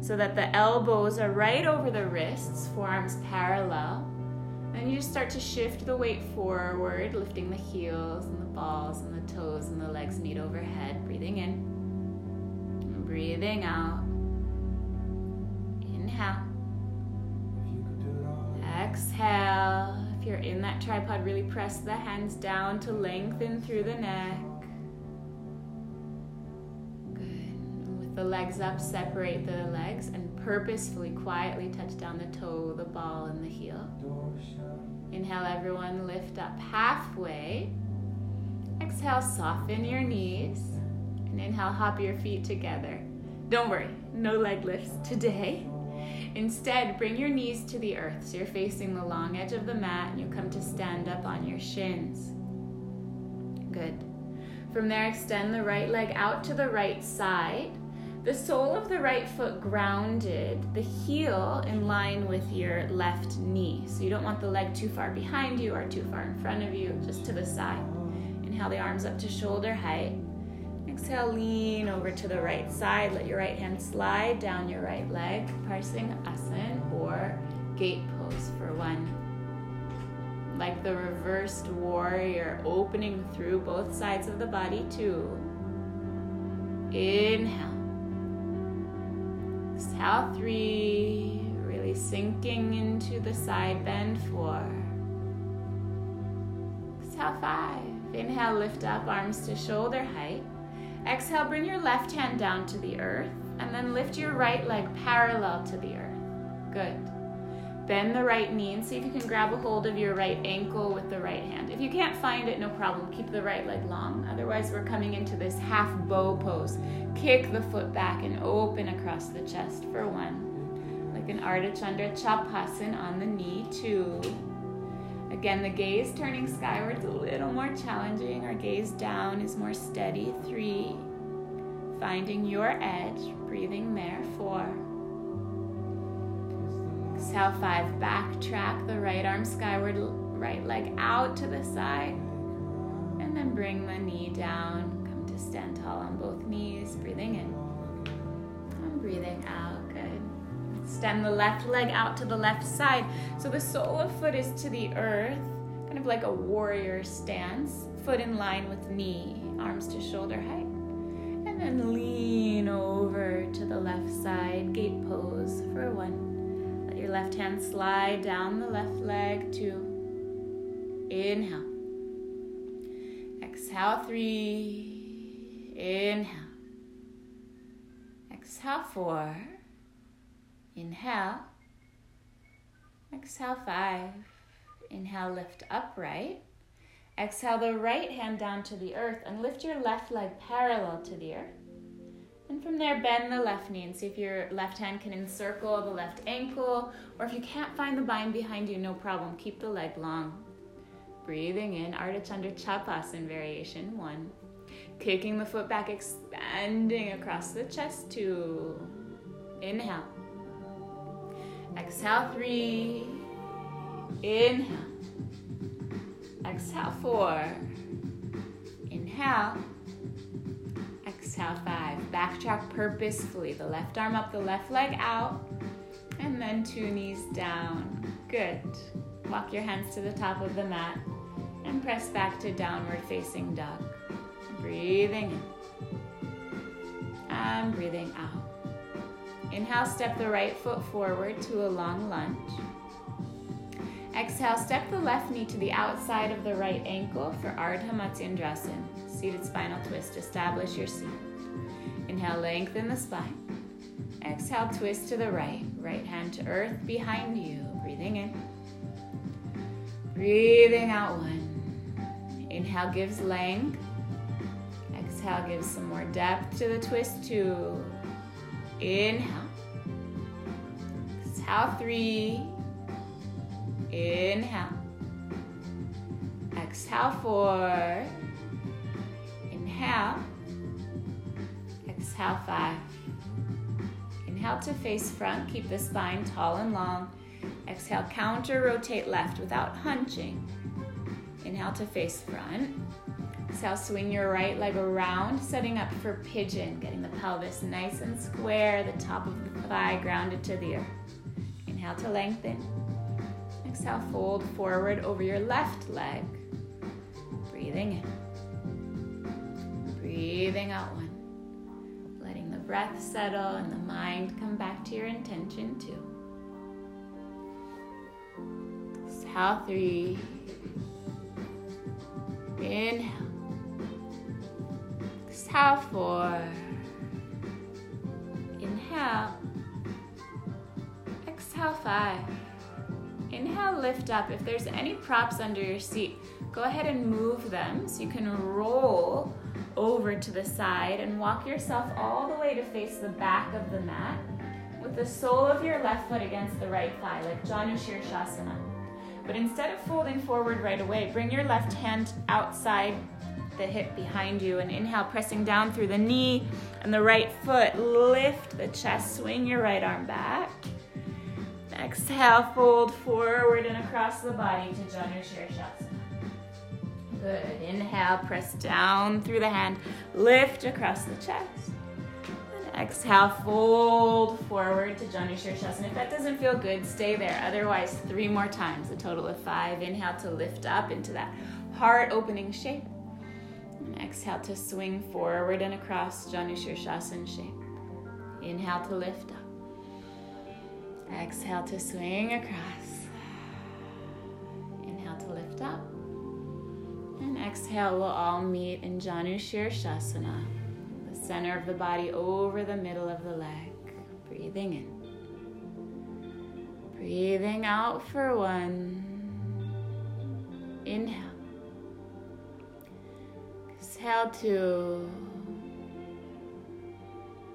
so that the elbows are right over the wrists, forearms parallel. Then you just start to shift the weight forward, lifting the heels and the balls and the toes and the legs meet overhead. Breathing in, and breathing out. Inhale. Exhale. If you're in that tripod, really press the hands down to lengthen through the neck. Good. And with the legs up, separate the legs and purposefully, quietly touch down the toe, the ball, and the heel. Inhale, everyone, lift up halfway. Exhale, soften your knees. And inhale, hop your feet together. Don't worry, no leg lifts today. Instead, bring your knees to the earth, so you're facing the long edge of the mat, and you'll come to stand up on your shins. Good. From there, extend the right leg out to the right side. The sole of the right foot grounded, the heel in line with your left knee. So you don't want the leg too far behind you or too far in front of you, just to the side. Inhale the arms up to shoulder height. Exhale, lean over to the right side. Let your right hand slide down your right leg. Parsvanasana or gate pose for one. Like the reversed warrior, opening through both sides of the body, two. Inhale. Exhale, three. Really sinking into the side bend, four. Exhale, five. Inhale, lift up, arms to shoulder height. Exhale, bring your left hand down to the earth and then lift your right leg parallel to the earth. Good. Bend the right knee and see if you can grab a hold of your right ankle with the right hand. If you can't find it, no problem. Keep the right leg long. Otherwise, we're coming into this half bow pose. Kick the foot back and open across the chest for one. Like an Ardha Chandra Chapasan on the knee, two. Again, the gaze turning skyward is a little more challenging. Our gaze down is more steady. Three. Finding your edge. Breathing there. Four. Exhale, five. Backtrack the right arm skyward, right leg out to the side. And then bring the knee down. Come to stand tall on both knees. Breathing in. And breathing out. Good. Extend the left leg out to the left side. So the sole of foot is to the earth, kind of like a warrior stance. Foot in line with knee, arms to shoulder height. And then lean over to the left side, gate pose for one. Let your left hand slide down the left leg, two. Inhale. Exhale, three. Inhale. Exhale, four. Inhale, exhale, five. Inhale, lift upright. Exhale, the right hand down to the earth and lift your left leg parallel to the earth. And from there, bend the left knee and see if your left hand can encircle the left ankle, or if you can't find the bind behind you, no problem. Keep the leg long. Breathing in, Ardha Chandra Chapasan variation, one. Kicking the foot back, expanding across the chest, two. Inhale. Exhale, three. Inhale. Exhale, four. Inhale. Exhale, five. Backtrack purposefully. The left arm up, the left leg out. And then two knees down. Good. Walk your hands to the top of the mat. And press back to downward facing dog. Breathing in. And breathing out. Inhale, step the right foot forward to a long lunge. Exhale, step the left knee to the outside of the right ankle for Ardha Matsyendrasana. Seated spinal twist, establish your seat. Inhale, lengthen the spine. Exhale, twist to the right. Right hand to earth behind you. Breathing in. Breathing out, one. Inhale gives length. Exhale gives some more depth to the twist, two. Inhale. Exhale, three. Inhale. Exhale, four. Inhale. Exhale, five. Inhale to face front. Keep the spine tall and long. Exhale, counter rotate left without hunching. Inhale to face front. Exhale, swing your right leg around, setting up for pigeon, getting the pelvis nice and square, the top of the thigh grounded to the earth. Inhale to lengthen. Exhale, fold forward over your left leg. Breathing in. Breathing out one. Letting the breath settle and the mind come back to your intention two. Exhale, three. Inhale. Exhale, four. Inhale. Exhale, five. Inhale, lift up. If there's any props under your seat, go ahead and move them so you can roll over to the side and walk yourself all the way to face the back of the mat with the sole of your left foot against the right thigh, like Janu Sirsasana. But instead of folding forward right away, bring your left hand outside the hip behind you and inhale, pressing down through the knee and the right foot. Lift the chest, swing your right arm back. Exhale, fold forward and across the body to Janu Sirsasana. Good, inhale, press down through the hand, lift across the chest. Exhale, fold forward to Janu Sirsasana. If that doesn't feel good, stay there. Otherwise, three more times, a total of five. Inhale to lift up into that heart-opening shape. And exhale to swing forward and across Janu Sirsasana shape. Inhale to lift up. Exhale to swing across. Inhale to lift up. And exhale, we'll all meet in Janu Sirsasana. Center of the body over the middle of the leg. Breathing in. Breathing out for one. Inhale. Exhale, two.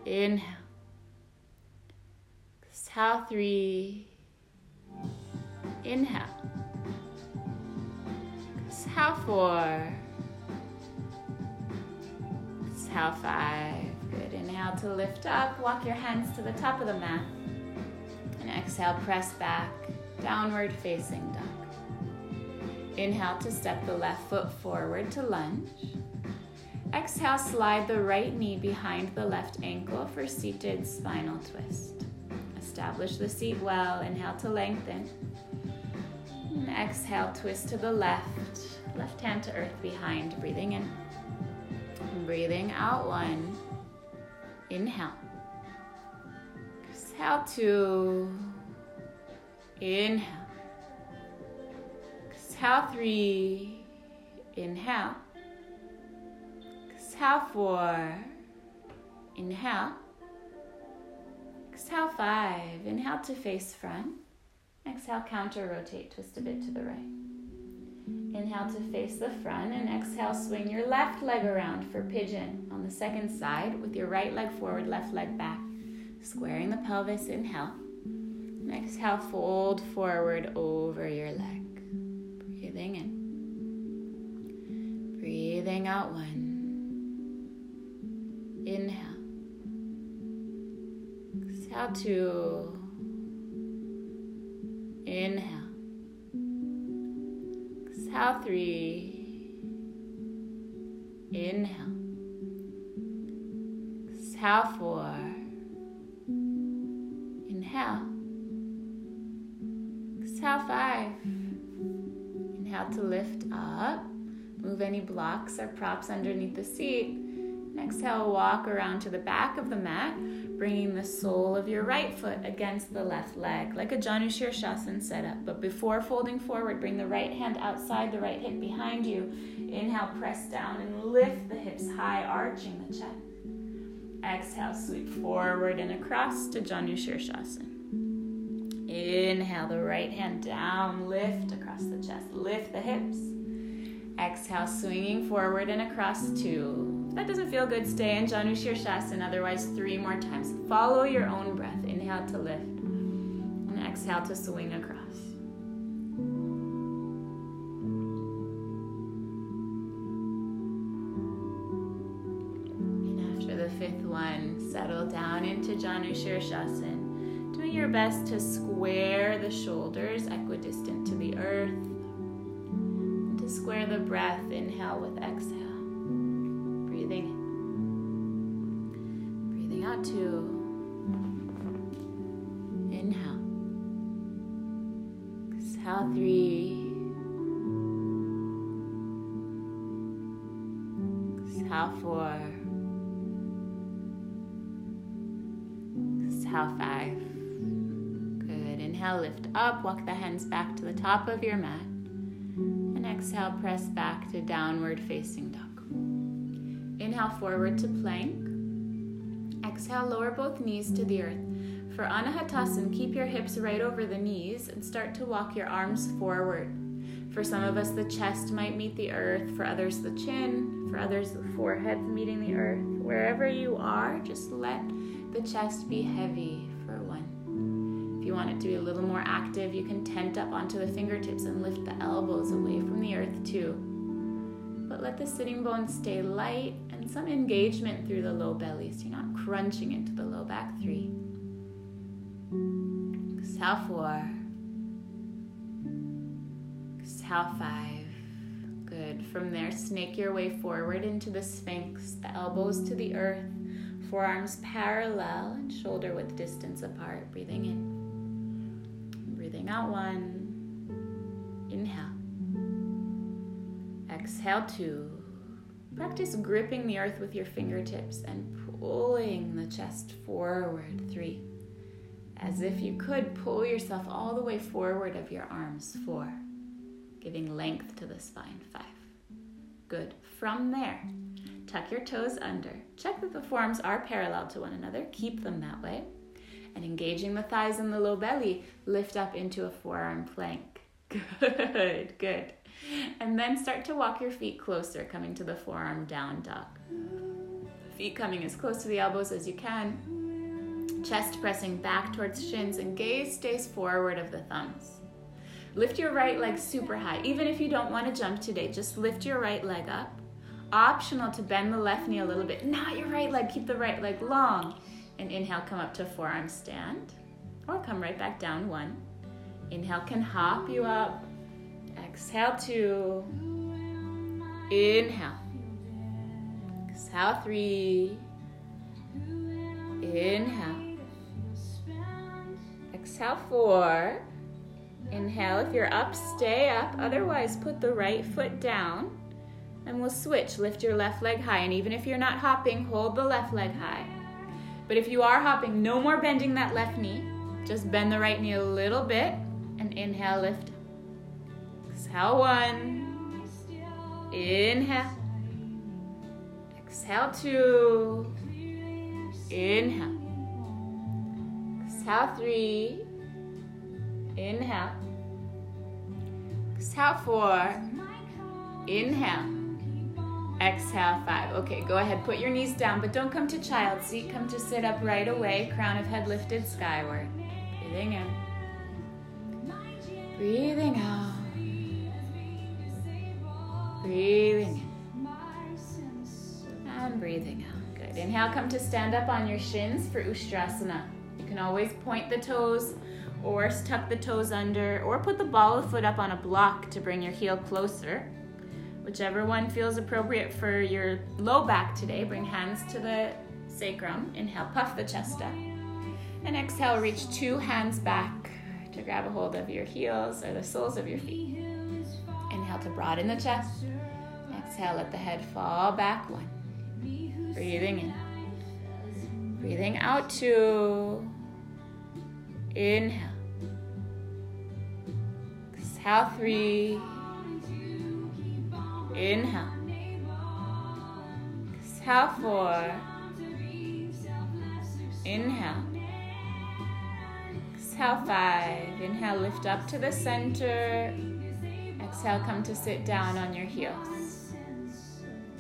Inhale. Exhale, three. Inhale. Exhale, four. Exhale, five. Good. Inhale to lift up. Walk your hands to the top of the mat. And exhale, press back. Downward Facing Dog. Inhale to step the left foot forward to lunge. Exhale, slide the right knee behind the left ankle for seated spinal twist. Establish the seat well. Inhale to lengthen. And exhale, twist to the left. Left hand to earth behind. Breathing in. Breathing out one. Inhale. Exhale two. Inhale. Exhale three. Inhale. Exhale four. Inhale. Exhale five. Inhale to face front. Exhale, counter rotate. Twist a bit to the right. Inhale to face the front and exhale, swing your left leg around for pigeon on the second side with your right leg forward, left leg back, squaring the pelvis, inhale. And exhale, fold forward over your leg. Breathing in. Breathing out one. Inhale. Exhale two. Inhale. Exhale, three. Inhale. Exhale, four. Inhale. Exhale, five. Inhale to lift up. Move any blocks or props underneath the seat. And exhale, walk around to the back of the mat, bringing the sole of your right foot against the left leg, like a Janu Sirsasana setup. But before folding forward, bring the right hand outside the right hip behind you. Inhale, press down and lift the hips high, arching the chest. Exhale, sweep forward and across to Janu Sirsasana. Inhale, the right hand down, lift across the chest, lift the hips. Exhale, swinging forward and across two. If that doesn't feel good, stay in Janu Sirsasana, otherwise three more times. Follow your own breath. Inhale to lift. And exhale to swing across. And after the fifth one, settle down into Janu Sirsasana. Do do your best to square the shoulders equidistant to the earth, and to square the breath, inhale with exhale. Breathing in. Breathing out two. Inhale. Exhale three. Exhale four. Exhale five. Good. Inhale, lift up. Walk the hands back to the top of your mat. And exhale, press back to downward facing dog. Inhale, forward to plank. Exhale, lower both knees to the earth. For Anahatasan, keep your hips right over the knees and start to walk your arms forward. For some of us, the chest might meet the earth. For others, the chin. For others, the forehead meeting the earth. Wherever you are, just let the chest be heavy for one. If you want it to be a little more active, you can tent up onto the fingertips and lift the elbows away from the earth too. But let the sitting bones stay light and some engagement through the low belly, so you're not crunching into the low back. Three. Exhale four. Exhale five. Good. From there, snake your way forward into the sphinx, the elbows to the earth. Forearms parallel and shoulder width distance apart. Breathing in. Breathing out one. Inhale. Exhale two. Practice gripping the earth with your fingertips and pulling the chest forward. Three. As if you could, pull yourself all the way forward of your arms. Four. Giving length to the spine. Five. Good. From there, tuck your toes under. Check that the forearms are parallel to one another. Keep them that way. And engaging the thighs and the low belly, lift up into a forearm plank. Good, good. And then start to walk your feet closer, coming to the forearm down dog. Feet coming as close to the elbows as you can. Chest pressing back towards shins and gaze stays forward of the thumbs. Lift your right leg super high. Even if you don't want to jump today, just lift your right leg up. Optional to bend the left knee a little bit, not your right leg, keep the right leg long. And inhale, come up to forearm stand, or come right back down one. Inhale can hop you up. Exhale two. Inhale. Exhale three. Inhale. Exhale four. Inhale, if you're up, stay up. Otherwise, put the right foot down. And we'll switch. Lift your left leg high. And even if you're not hopping, hold the left leg high. But if you are hopping, no more bending that left knee. Just bend the right knee a little bit. And inhale, lift. Exhale, one. Inhale. Exhale, two. Inhale. Exhale, three. Inhale. Exhale, four. Inhale. Exhale, five. Okay, go ahead. Put your knees down, but don't come to child's seat. Come to sit up right away. Crown of head lifted skyward. Breathing in. Breathing out. Breathing in. And breathing out. Good. Inhale, come to stand up on your shins for Ustrasana. You can always point the toes or tuck the toes under or put the ball of foot up on a block to bring your heel closer. Whichever one feels appropriate for your low back today, bring hands to the sacrum. Inhale, puff the chest up. And exhale, reach two hands back to grab a hold of your heels or the soles of your feet. Inhale to broaden the chest. Exhale, let the head fall back one. Breathing in. Breathing out two. Inhale. Exhale three. Inhale. Exhale four. Inhale. Exhale five. Inhale, lift up to the center. Exhale, come to sit down on your heels.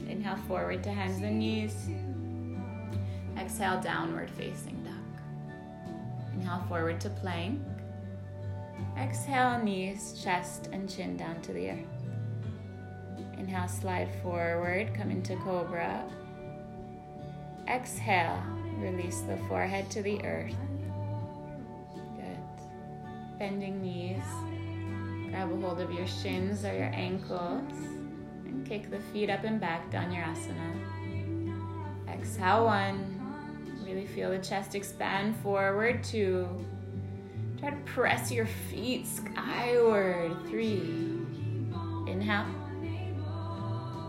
Inhale, forward to hands and knees. Exhale, downward facing dog. Inhale, forward to plank. Exhale, knees, chest, and chin down to the earth. Inhale, slide forward, come into cobra. Exhale, release the forehead to the earth. bending knees. Grab a hold of your shins or your ankles and kick the feet up and back, Dhanurasana. Exhale one, really feel the chest expand forward, two, try to press your feet skyward, three, inhale,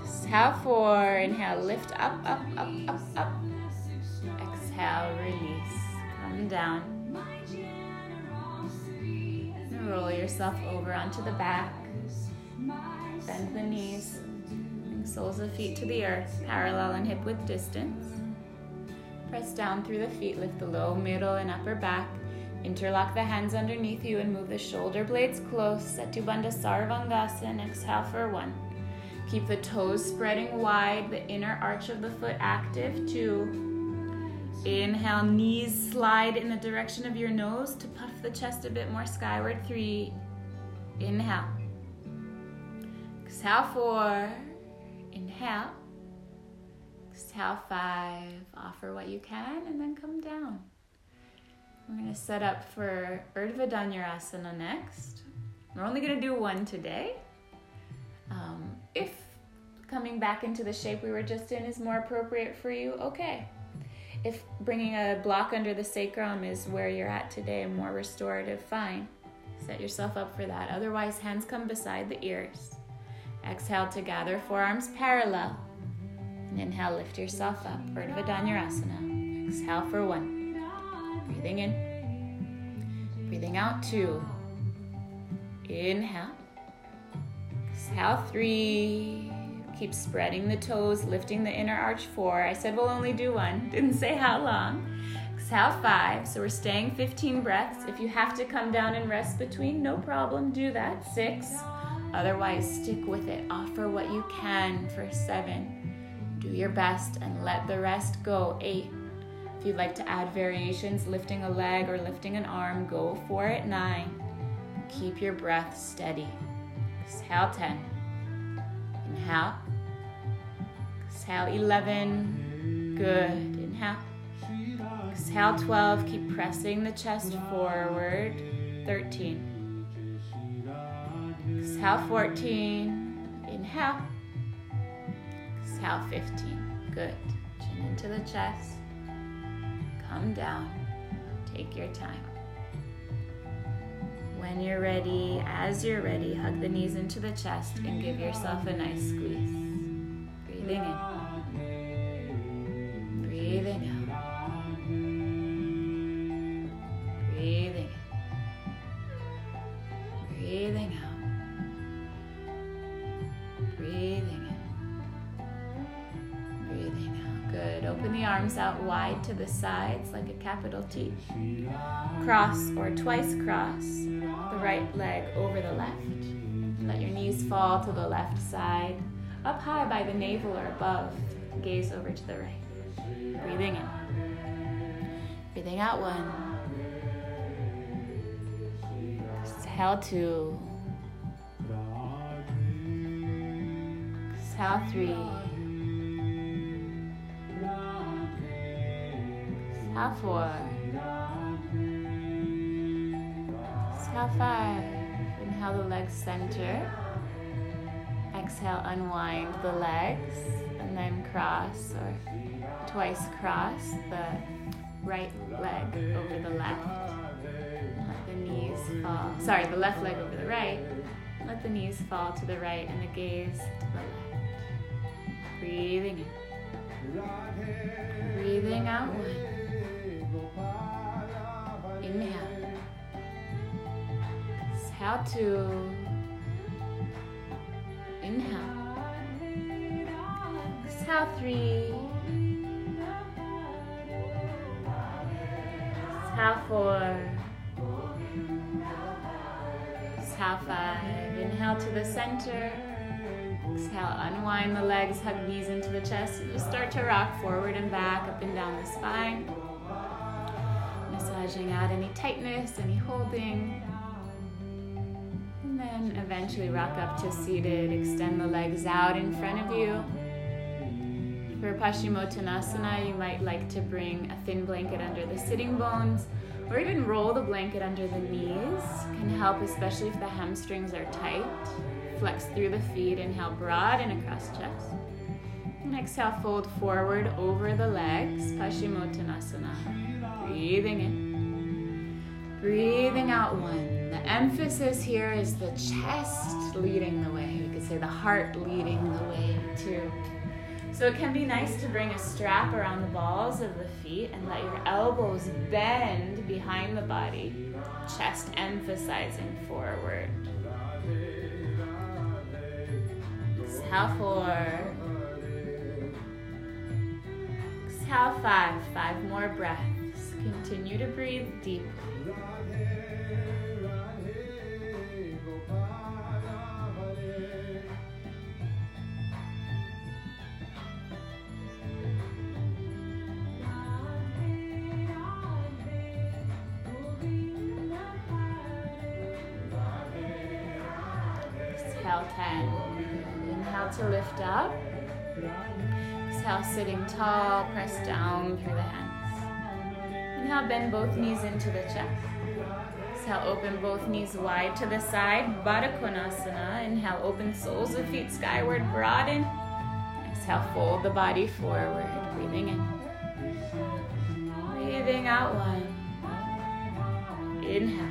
exhale four, inhale, lift up, up, up, up, up, exhale, release, come down. Roll yourself over onto the back, bend the knees, bring soles of feet to the earth, parallel and hip width distance. Press down through the feet, lift the low, middle, and upper back. Interlock the hands underneath you and move the shoulder blades close. Setu Bandha Sarvangasana, exhale for one. Keep the toes spreading wide, the inner arch of the foot active, two. Inhale, knees slide in the direction of your nose to puff the chest a bit more skyward, three. Inhale. Exhale, four. Inhale. Exhale, five. Offer what you can and then come down. We're going to set up for Urdhva Dhanurasana next. We're only going to do one today. Um, if coming back into the shape we were just in is more appropriate for you, okay. If bringing a block under the sacrum is where you're at today and more restorative, fine. Set yourself up for that. Otherwise, hands come beside the ears. Exhale to gather forearms parallel. And inhale, lift yourself up. Urdhva Dhanurasana. Exhale for one. Breathing in. Breathing out, two. Inhale. Exhale, three. Keep spreading the toes, lifting the inner arch, four. I said we'll only do one, didn't say how long. Exhale, five, so we're staying fifteen breaths. If you have to come down and rest between, no problem, do that, six. Otherwise, stick with it. Offer what you can for seven. Do your best and let the rest go, eight. If you'd like to add variations, lifting a leg or lifting an arm, go for it, nine. Keep your breath steady. Exhale, ten. Inhale. Exhale, eleven, good, inhale, exhale, twelve, keep pressing the chest forward, thirteen, exhale, fourteen, inhale, exhale, fifteen, good, chin into the chest, come down, take your time. When you're ready, as you're ready, hug the knees into the chest and give yourself a nice squeeze. Breathing in. Breathing out. Breathing in. Breathing out. Breathing in. Breathing out. Good. Open the arms out wide to the sides like a capital T. Cross or twice cross the right leg over the left. Let your knees fall to the left side, up high by the navel or above. Gaze over to the right. Breathing in. Breathing out, one. Exhale, two. Exhale, three. Exhale, four. Exhale, five. Inhale, the legs center. Exhale, unwind the legs and then cross or twice cross the right leg over the left. Let the knees fall. Sorry, the left leg over the right. Let the knees fall to the right and the gaze to the left. Breathing in. Breathing out, one. Inhale. Exhale, two. Inhale. Exhale, three. Exhale, four. Exhale, five. Inhale to the center. Exhale, unwind the legs, hug knees into the chest. Just start to rock forward and back, up and down the spine. Massaging out any tightness, any holding. And eventually rock up to seated. Extend the legs out in front of you. For Paschimottanasana, you might like to bring a thin blanket under the sitting bones or even roll the blanket under the knees can help, especially if the hamstrings are tight. Flex through the feet, inhale, broaden across chest. And exhale, fold forward over the legs, Paschimottanasana. Breathing in, breathing out one. The emphasis here is the chest leading the way. You could say the heart leading the way too. So it can be nice to bring a strap around the balls of the feet and let your elbows bend behind the body, chest emphasizing forward. Exhale four. Exhale five. Five more breaths. Continue to breathe deeply. To lift up. Exhale, sitting tall, press down through the hands. Inhale, bend both knees into the chest. Exhale, open both knees wide to the side, Baddha Konasana. Inhale, open soles of feet skyward, broaden. Exhale, fold the body forward, breathing in. Breathing out one. Inhale.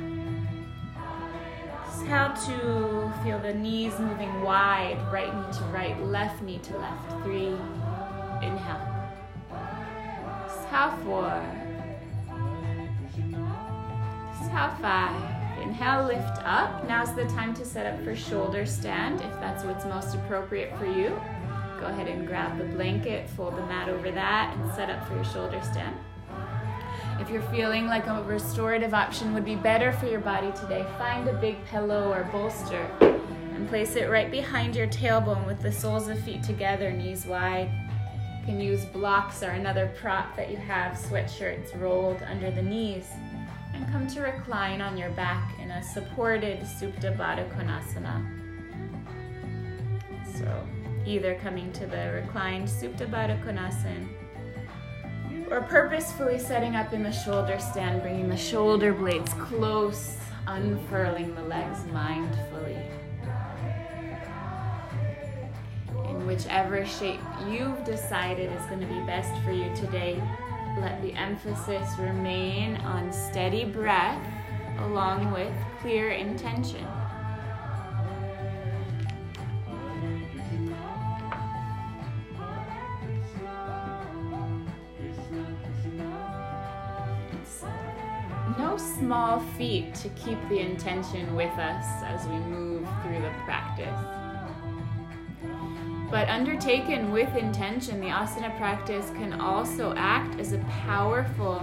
Exhale two, feel the knees moving wide, right knee to right, left knee to left, three, inhale. Exhale four. Exhale five. Inhale, lift up. Now's the time to set up for shoulder stand, if that's what's most appropriate for you. Go ahead and grab the blanket, fold the mat over that, and set up for your shoulder stand. If you're feeling like a restorative option would be better for your body today, find a big pillow or bolster and place it right behind your tailbone with the soles of feet together, knees wide. You can use blocks or another prop that you have, sweatshirts rolled under the knees, and come to recline on your back in a supported Supta Baddha Konasana. So either coming to the reclined Supta Baddha Konasana or purposefully setting up in the shoulder stand, bringing the shoulder blades close, unfurling the legs mindfully. In whichever shape you've decided is going to be best for you today, let the emphasis remain on steady breath along with clear intention. No small feat to keep the intention with us as we move through the practice. But undertaken with intention, the asana practice can also act as a powerful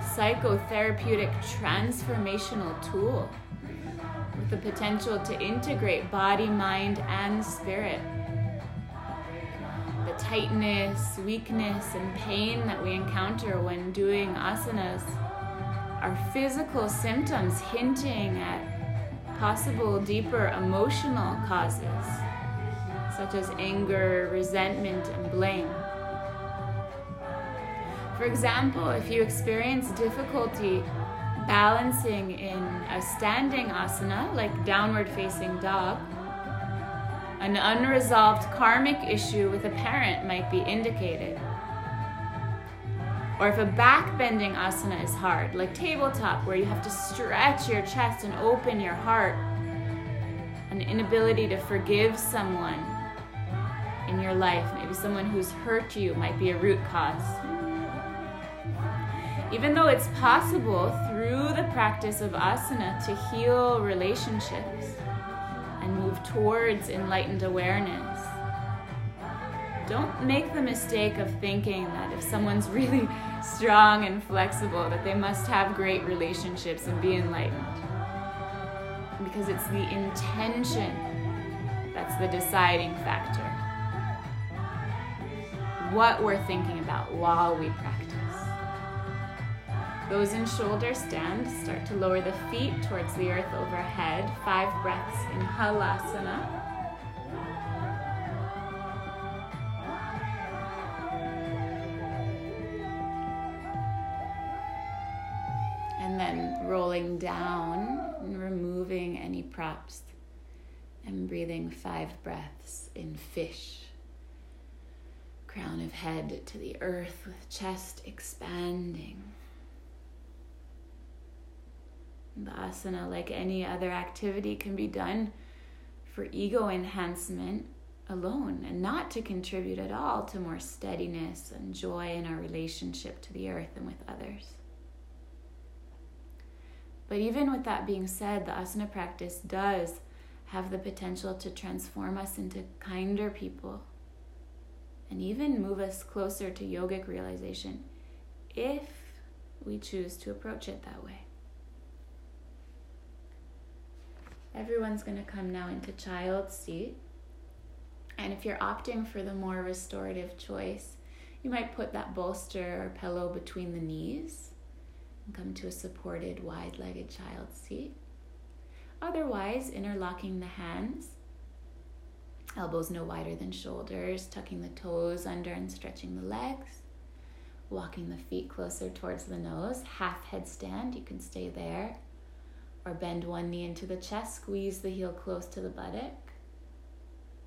psychotherapeutic transformational tool with the potential to integrate body, mind, and spirit. The tightness, weakness, and pain that we encounter when doing asanas are physical symptoms hinting at possible deeper emotional causes, such as anger, resentment, and blame. For example, if you experience difficulty balancing in a standing asana, like downward facing dog, an unresolved karmic issue with a parent might be indicated. Or if a back-bending asana is hard, like tabletop, where you have to stretch your chest and open your heart, an inability to forgive someone in your life, maybe someone who's hurt you, might be a root cause. Even though it's possible through the practice of asana to heal relationships and move towards enlightened awareness, don't make the mistake of thinking that if someone's really strong and flexible, that they must have great relationships and be enlightened. Because it's the intention that's the deciding factor. What we're thinking about while we practice. Those in shoulder stand, start to lower the feet towards the earth overhead. Five breaths in halasana. rolling down and removing any props, and breathing five breaths in fish. Crown of head to the earth with chest expanding. The asana, like any other activity, can be done for ego enhancement alone and not to contribute at all to more steadiness and joy in our relationship to the earth and with others. But even with that being said, the asana practice does have the potential to transform us into kinder people and even move us closer to yogic realization if we choose to approach it that way. Everyone's going to come now into child's seat. And if you're opting for the more restorative choice, you might put that bolster or pillow between the knees and come to a supported wide-legged child's seat. Otherwise, interlocking the hands, elbows no wider than shoulders, tucking the toes under and stretching the legs, walking the feet closer towards the nose, half headstand, you can stay there, or bend one knee into the chest, squeeze the heel close to the buttock.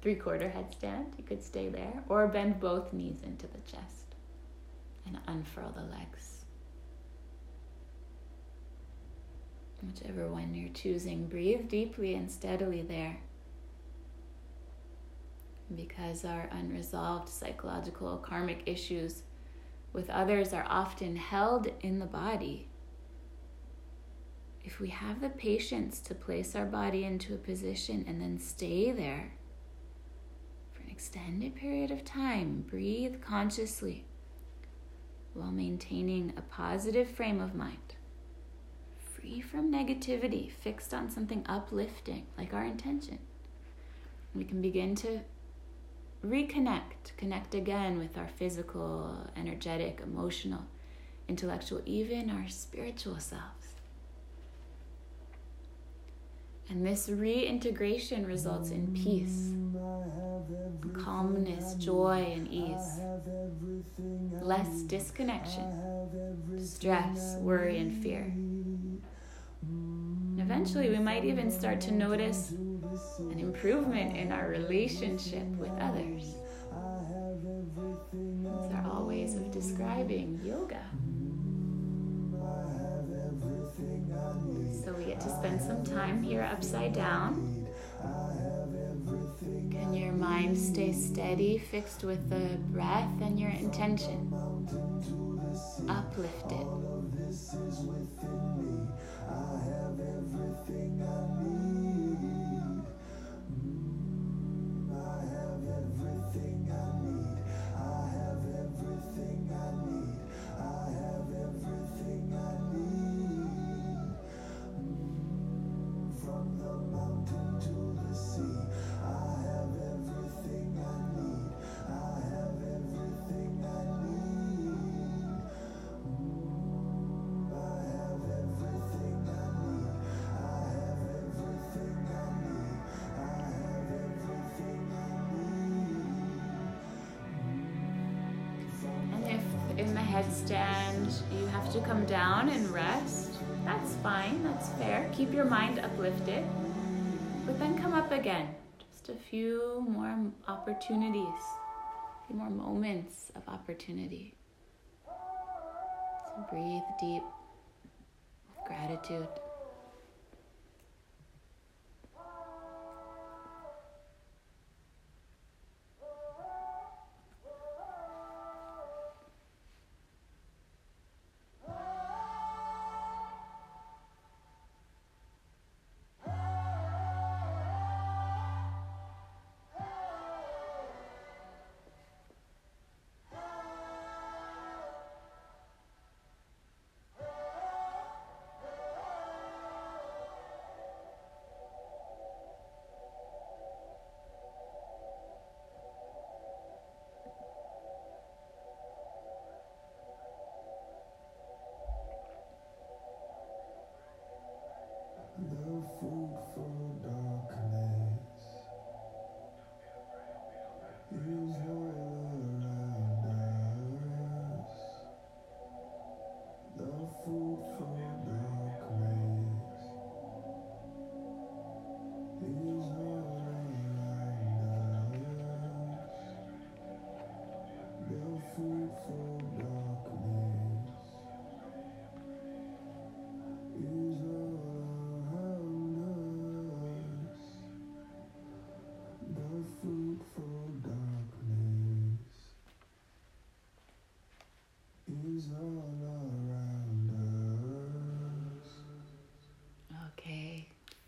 Three-quarter headstand, you could stay there, or bend both knees into the chest and unfurl the legs. Whichever one you're choosing, breathe deeply and steadily there. Because our unresolved psychological or karmic issues with others are often held in the body, if we have the patience to place our body into a position and then stay there for an extended period of time, breathe consciously while maintaining a positive frame of mind, free from negativity, fixed on something uplifting, like our intention, we can begin to reconnect, connect again with our physical, energetic, emotional, intellectual, even our spiritual selves. And this reintegration results in peace, calmness, joy, and ease. Less disconnection, stress, worry, and fear. And eventually, we might even start to notice an improvement in our relationship with others. These are all ways of describing yoga. So we get to spend some time here upside down. Can your mind stay steady, fixed with the breath and your intention? Uplift it. Headstand, you have to come down and rest. That's fine, that's fair. Keep your mind uplifted, but then come up again. Just a few more opportunities, a few more moments of opportunity. So breathe deep with gratitude. fruitful darkness is all around us. The fruitful darkness is all around us. Okay,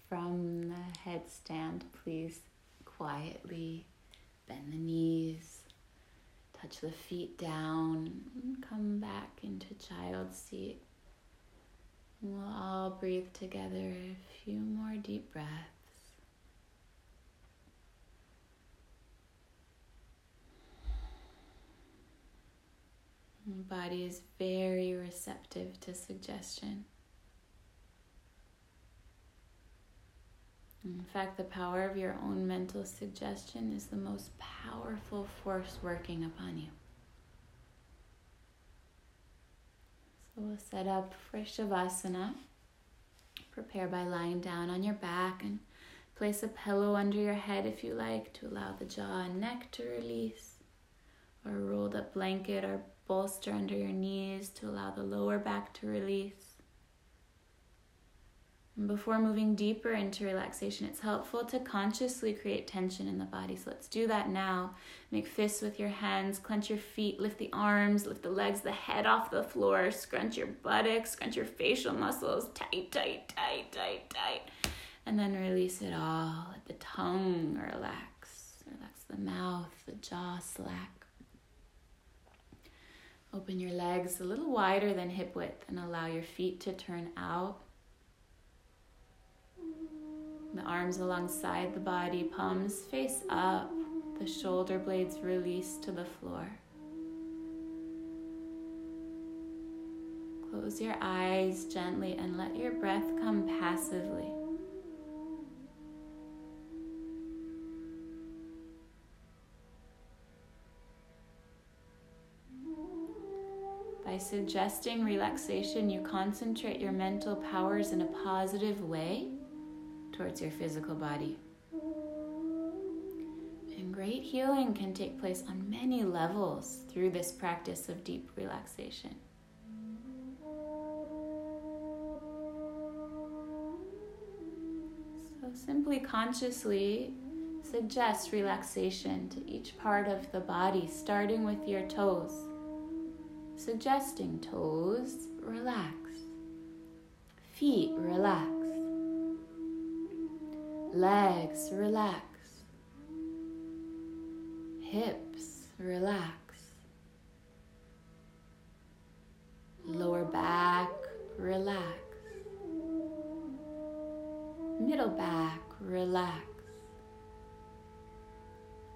from the headstand, please quietly bend the knees. Touch the feet down and come back into child's seat. And we'll all breathe together a few more deep breaths. The body is very receptive to suggestion. In fact, the power of your own mental suggestion is the most powerful force working upon you. So we'll set up for Shavasana. Prepare by lying down on your back and place a pillow under your head if you like to allow the jaw and neck to release, or a rolled up blanket or bolster under your knees to allow the lower back to release. Before moving deeper into relaxation, it's helpful to consciously create tension in the body. So let's do that now. Make fists with your hands, clench your feet, lift the arms, lift the legs, the head off the floor, scrunch your buttocks, scrunch your facial muscles, tight, tight, tight, tight, tight. And then release it all. Let the tongue relax. Relax the mouth, the jaw slack. Open your legs a little wider than hip width and allow your feet to turn out. The arms alongside the body, palms face up, the shoulder blades release to the floor. Close your eyes gently and let your breath come passively. By suggesting relaxation, you concentrate your mental powers in a positive way towards your physical body. And great healing can take place on many levels through this practice of deep relaxation. So simply consciously suggest relaxation to each part of the body, starting with your toes. Suggesting toes, relax. Feet, relax. Legs, relax. Hips, relax. Lower back, relax. Middle back, relax.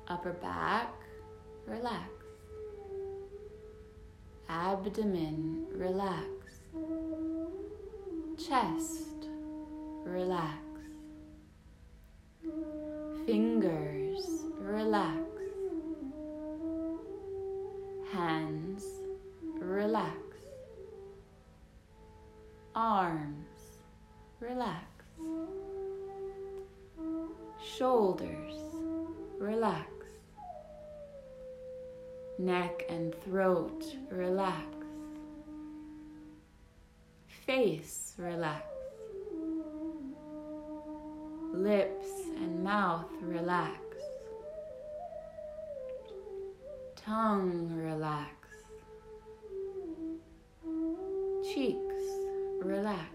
Upper back, relax. Abdomen, relax. Chest, relax. Fingers, relax. Hands, relax. Arms, relax. Shoulders, relax. Neck and throat, relax. Face, relax. Lips and mouth, relax. Tongue, relax. Cheeks, relax.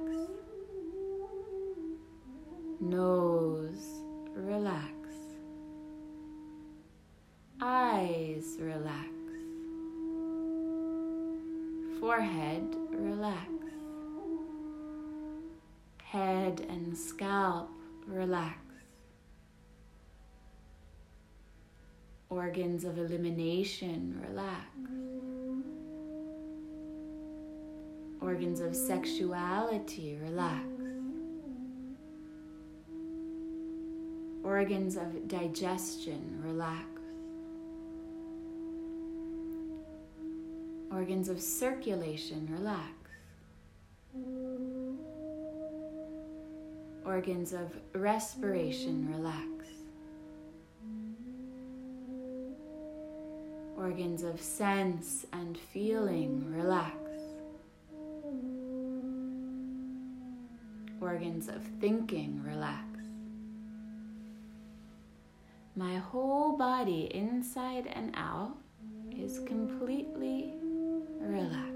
Nose, relax. Eyes, relax. Forehead, relax. Head and scalp, relax. Organs of elimination, relax. Organs of sexuality, relax. Organs of digestion, relax. Organs of circulation, relax. Organs of respiration, relax. organs of sense and feeling relax. Organs of thinking relax. My whole body, inside and out, is completely relaxed.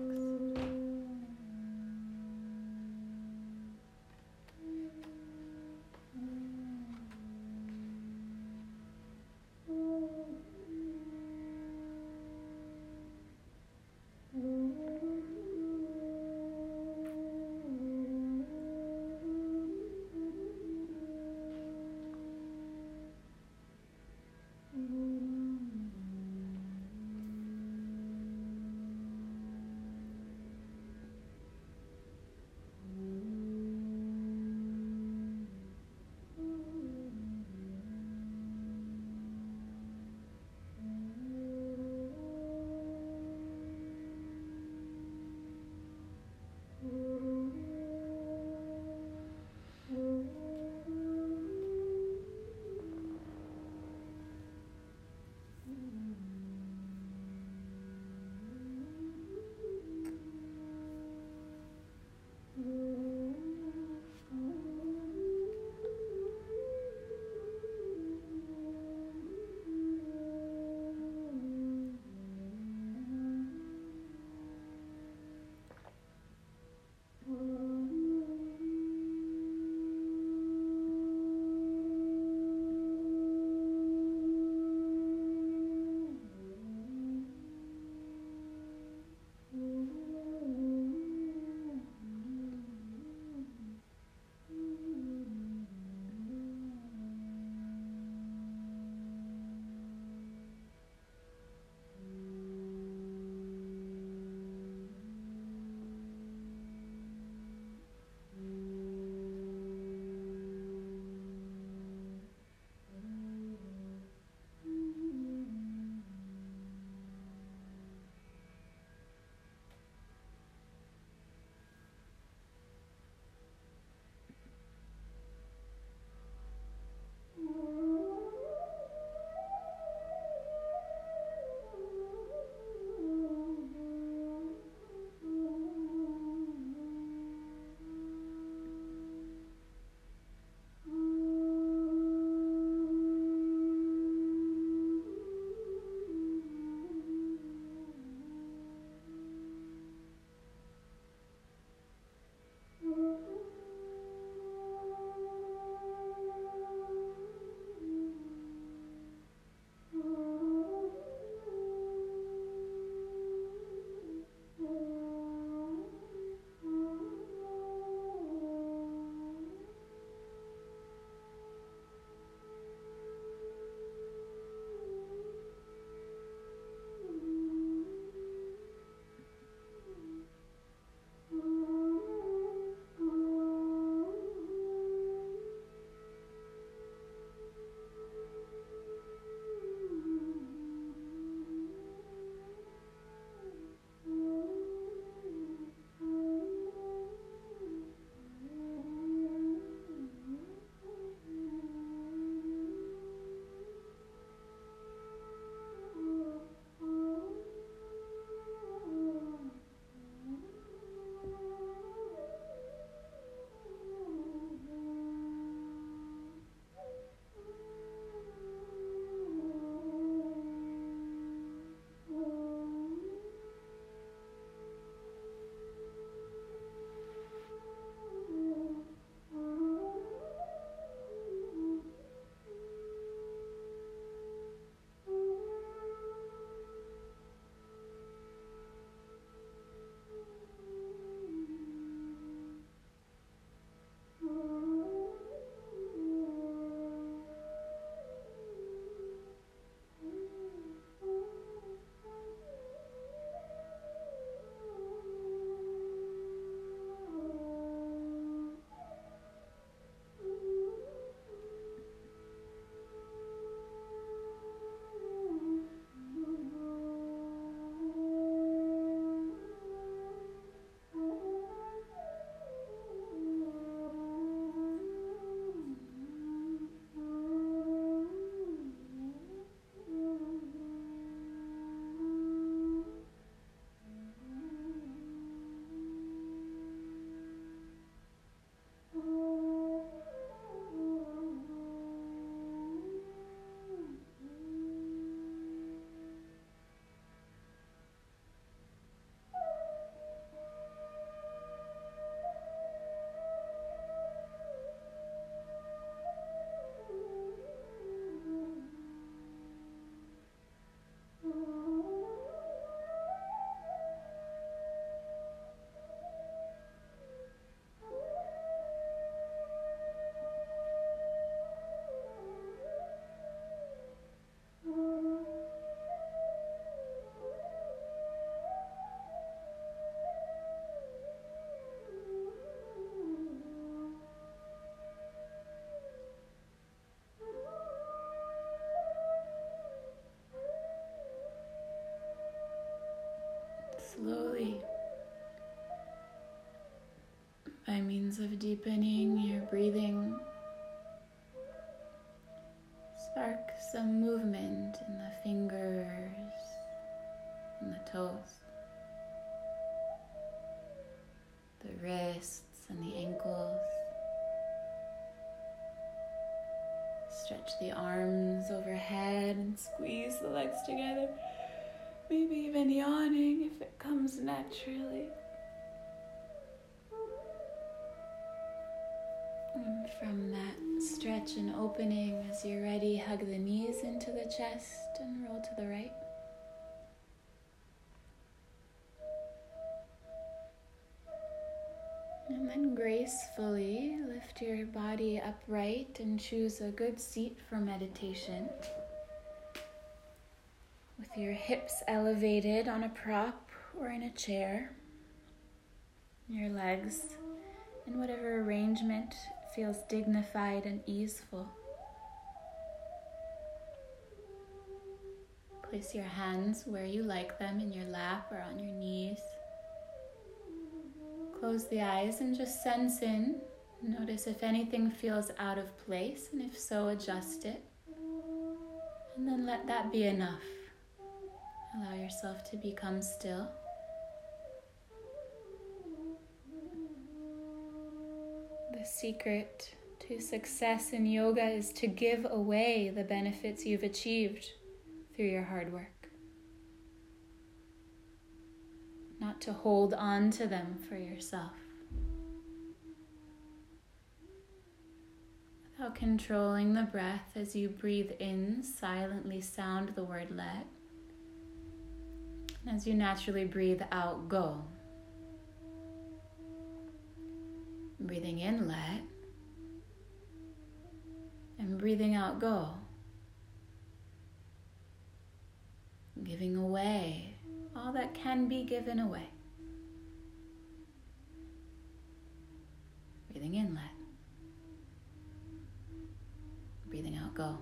slowly by means of deepening your breathing. Spark some movement in the fingers and the toes, the wrists and the ankles. Stretch the arms overhead and squeeze the legs together, maybe even yawning if it comes naturally. And from that stretch and opening, as you're ready, hug the knees into the chest and roll to the right. And then gracefully lift your body upright and choose a good seat for meditation. With your hips elevated on a prop or in a chair, your legs in whatever arrangement feels dignified and easeful. Place your hands where you like them, in your lap or on your knees. Close the eyes and just sense in. Notice if anything feels out of place, and if so, adjust it. And then let that be enough. Allow yourself to become still. The secret to success in yoga is to give away the benefits you've achieved through your hard work. Not to hold on to them for yourself. Without controlling the breath, as you breathe in, silently sound the word let. And as you naturally breathe out, go. Breathing in, let. And breathing out, go. Giving away all that can be given away. Breathing in, let. Breathing out, go.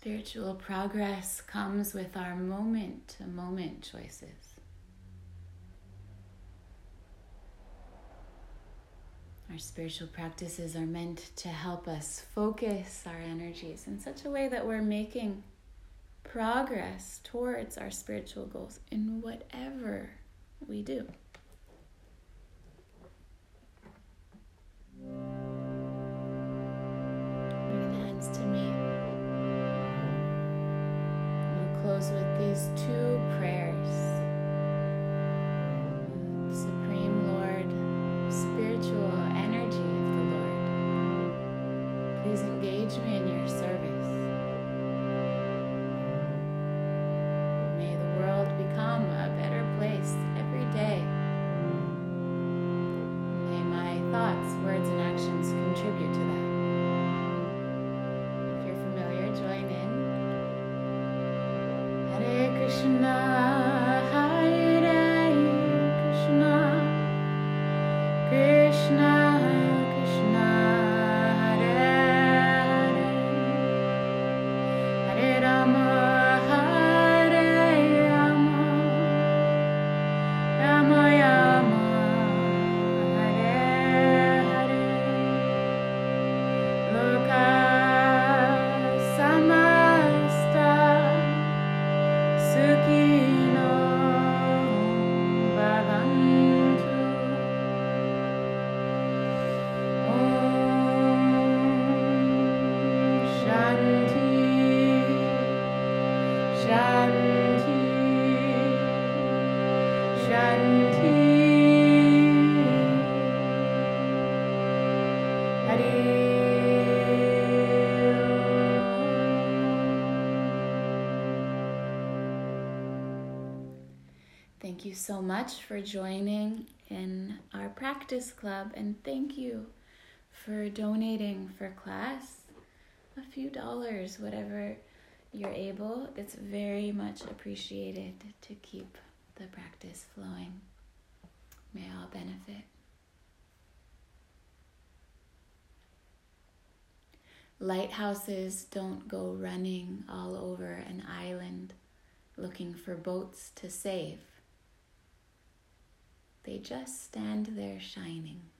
Spiritual progress comes with our moment-to-moment choices. Our spiritual practices are meant to help us focus our energies in such a way that we're making progress towards our spiritual goals in whatever we do. Bring the hands to me. We'll close with these two prayers. Me in your service. May the world become a better place every day. May my thoughts, words, and actions contribute to that. If you're familiar, join in. Hare Krishna, Hare Krishna, Krishna. Thank you so much for joining in our practice club, and thank you for donating for class a few dollars, whatever you're able. It's very much appreciated to keep the practice flowing. May all benefit. Lighthouses don't go running all over an island looking for boats to save. They just stand there shining.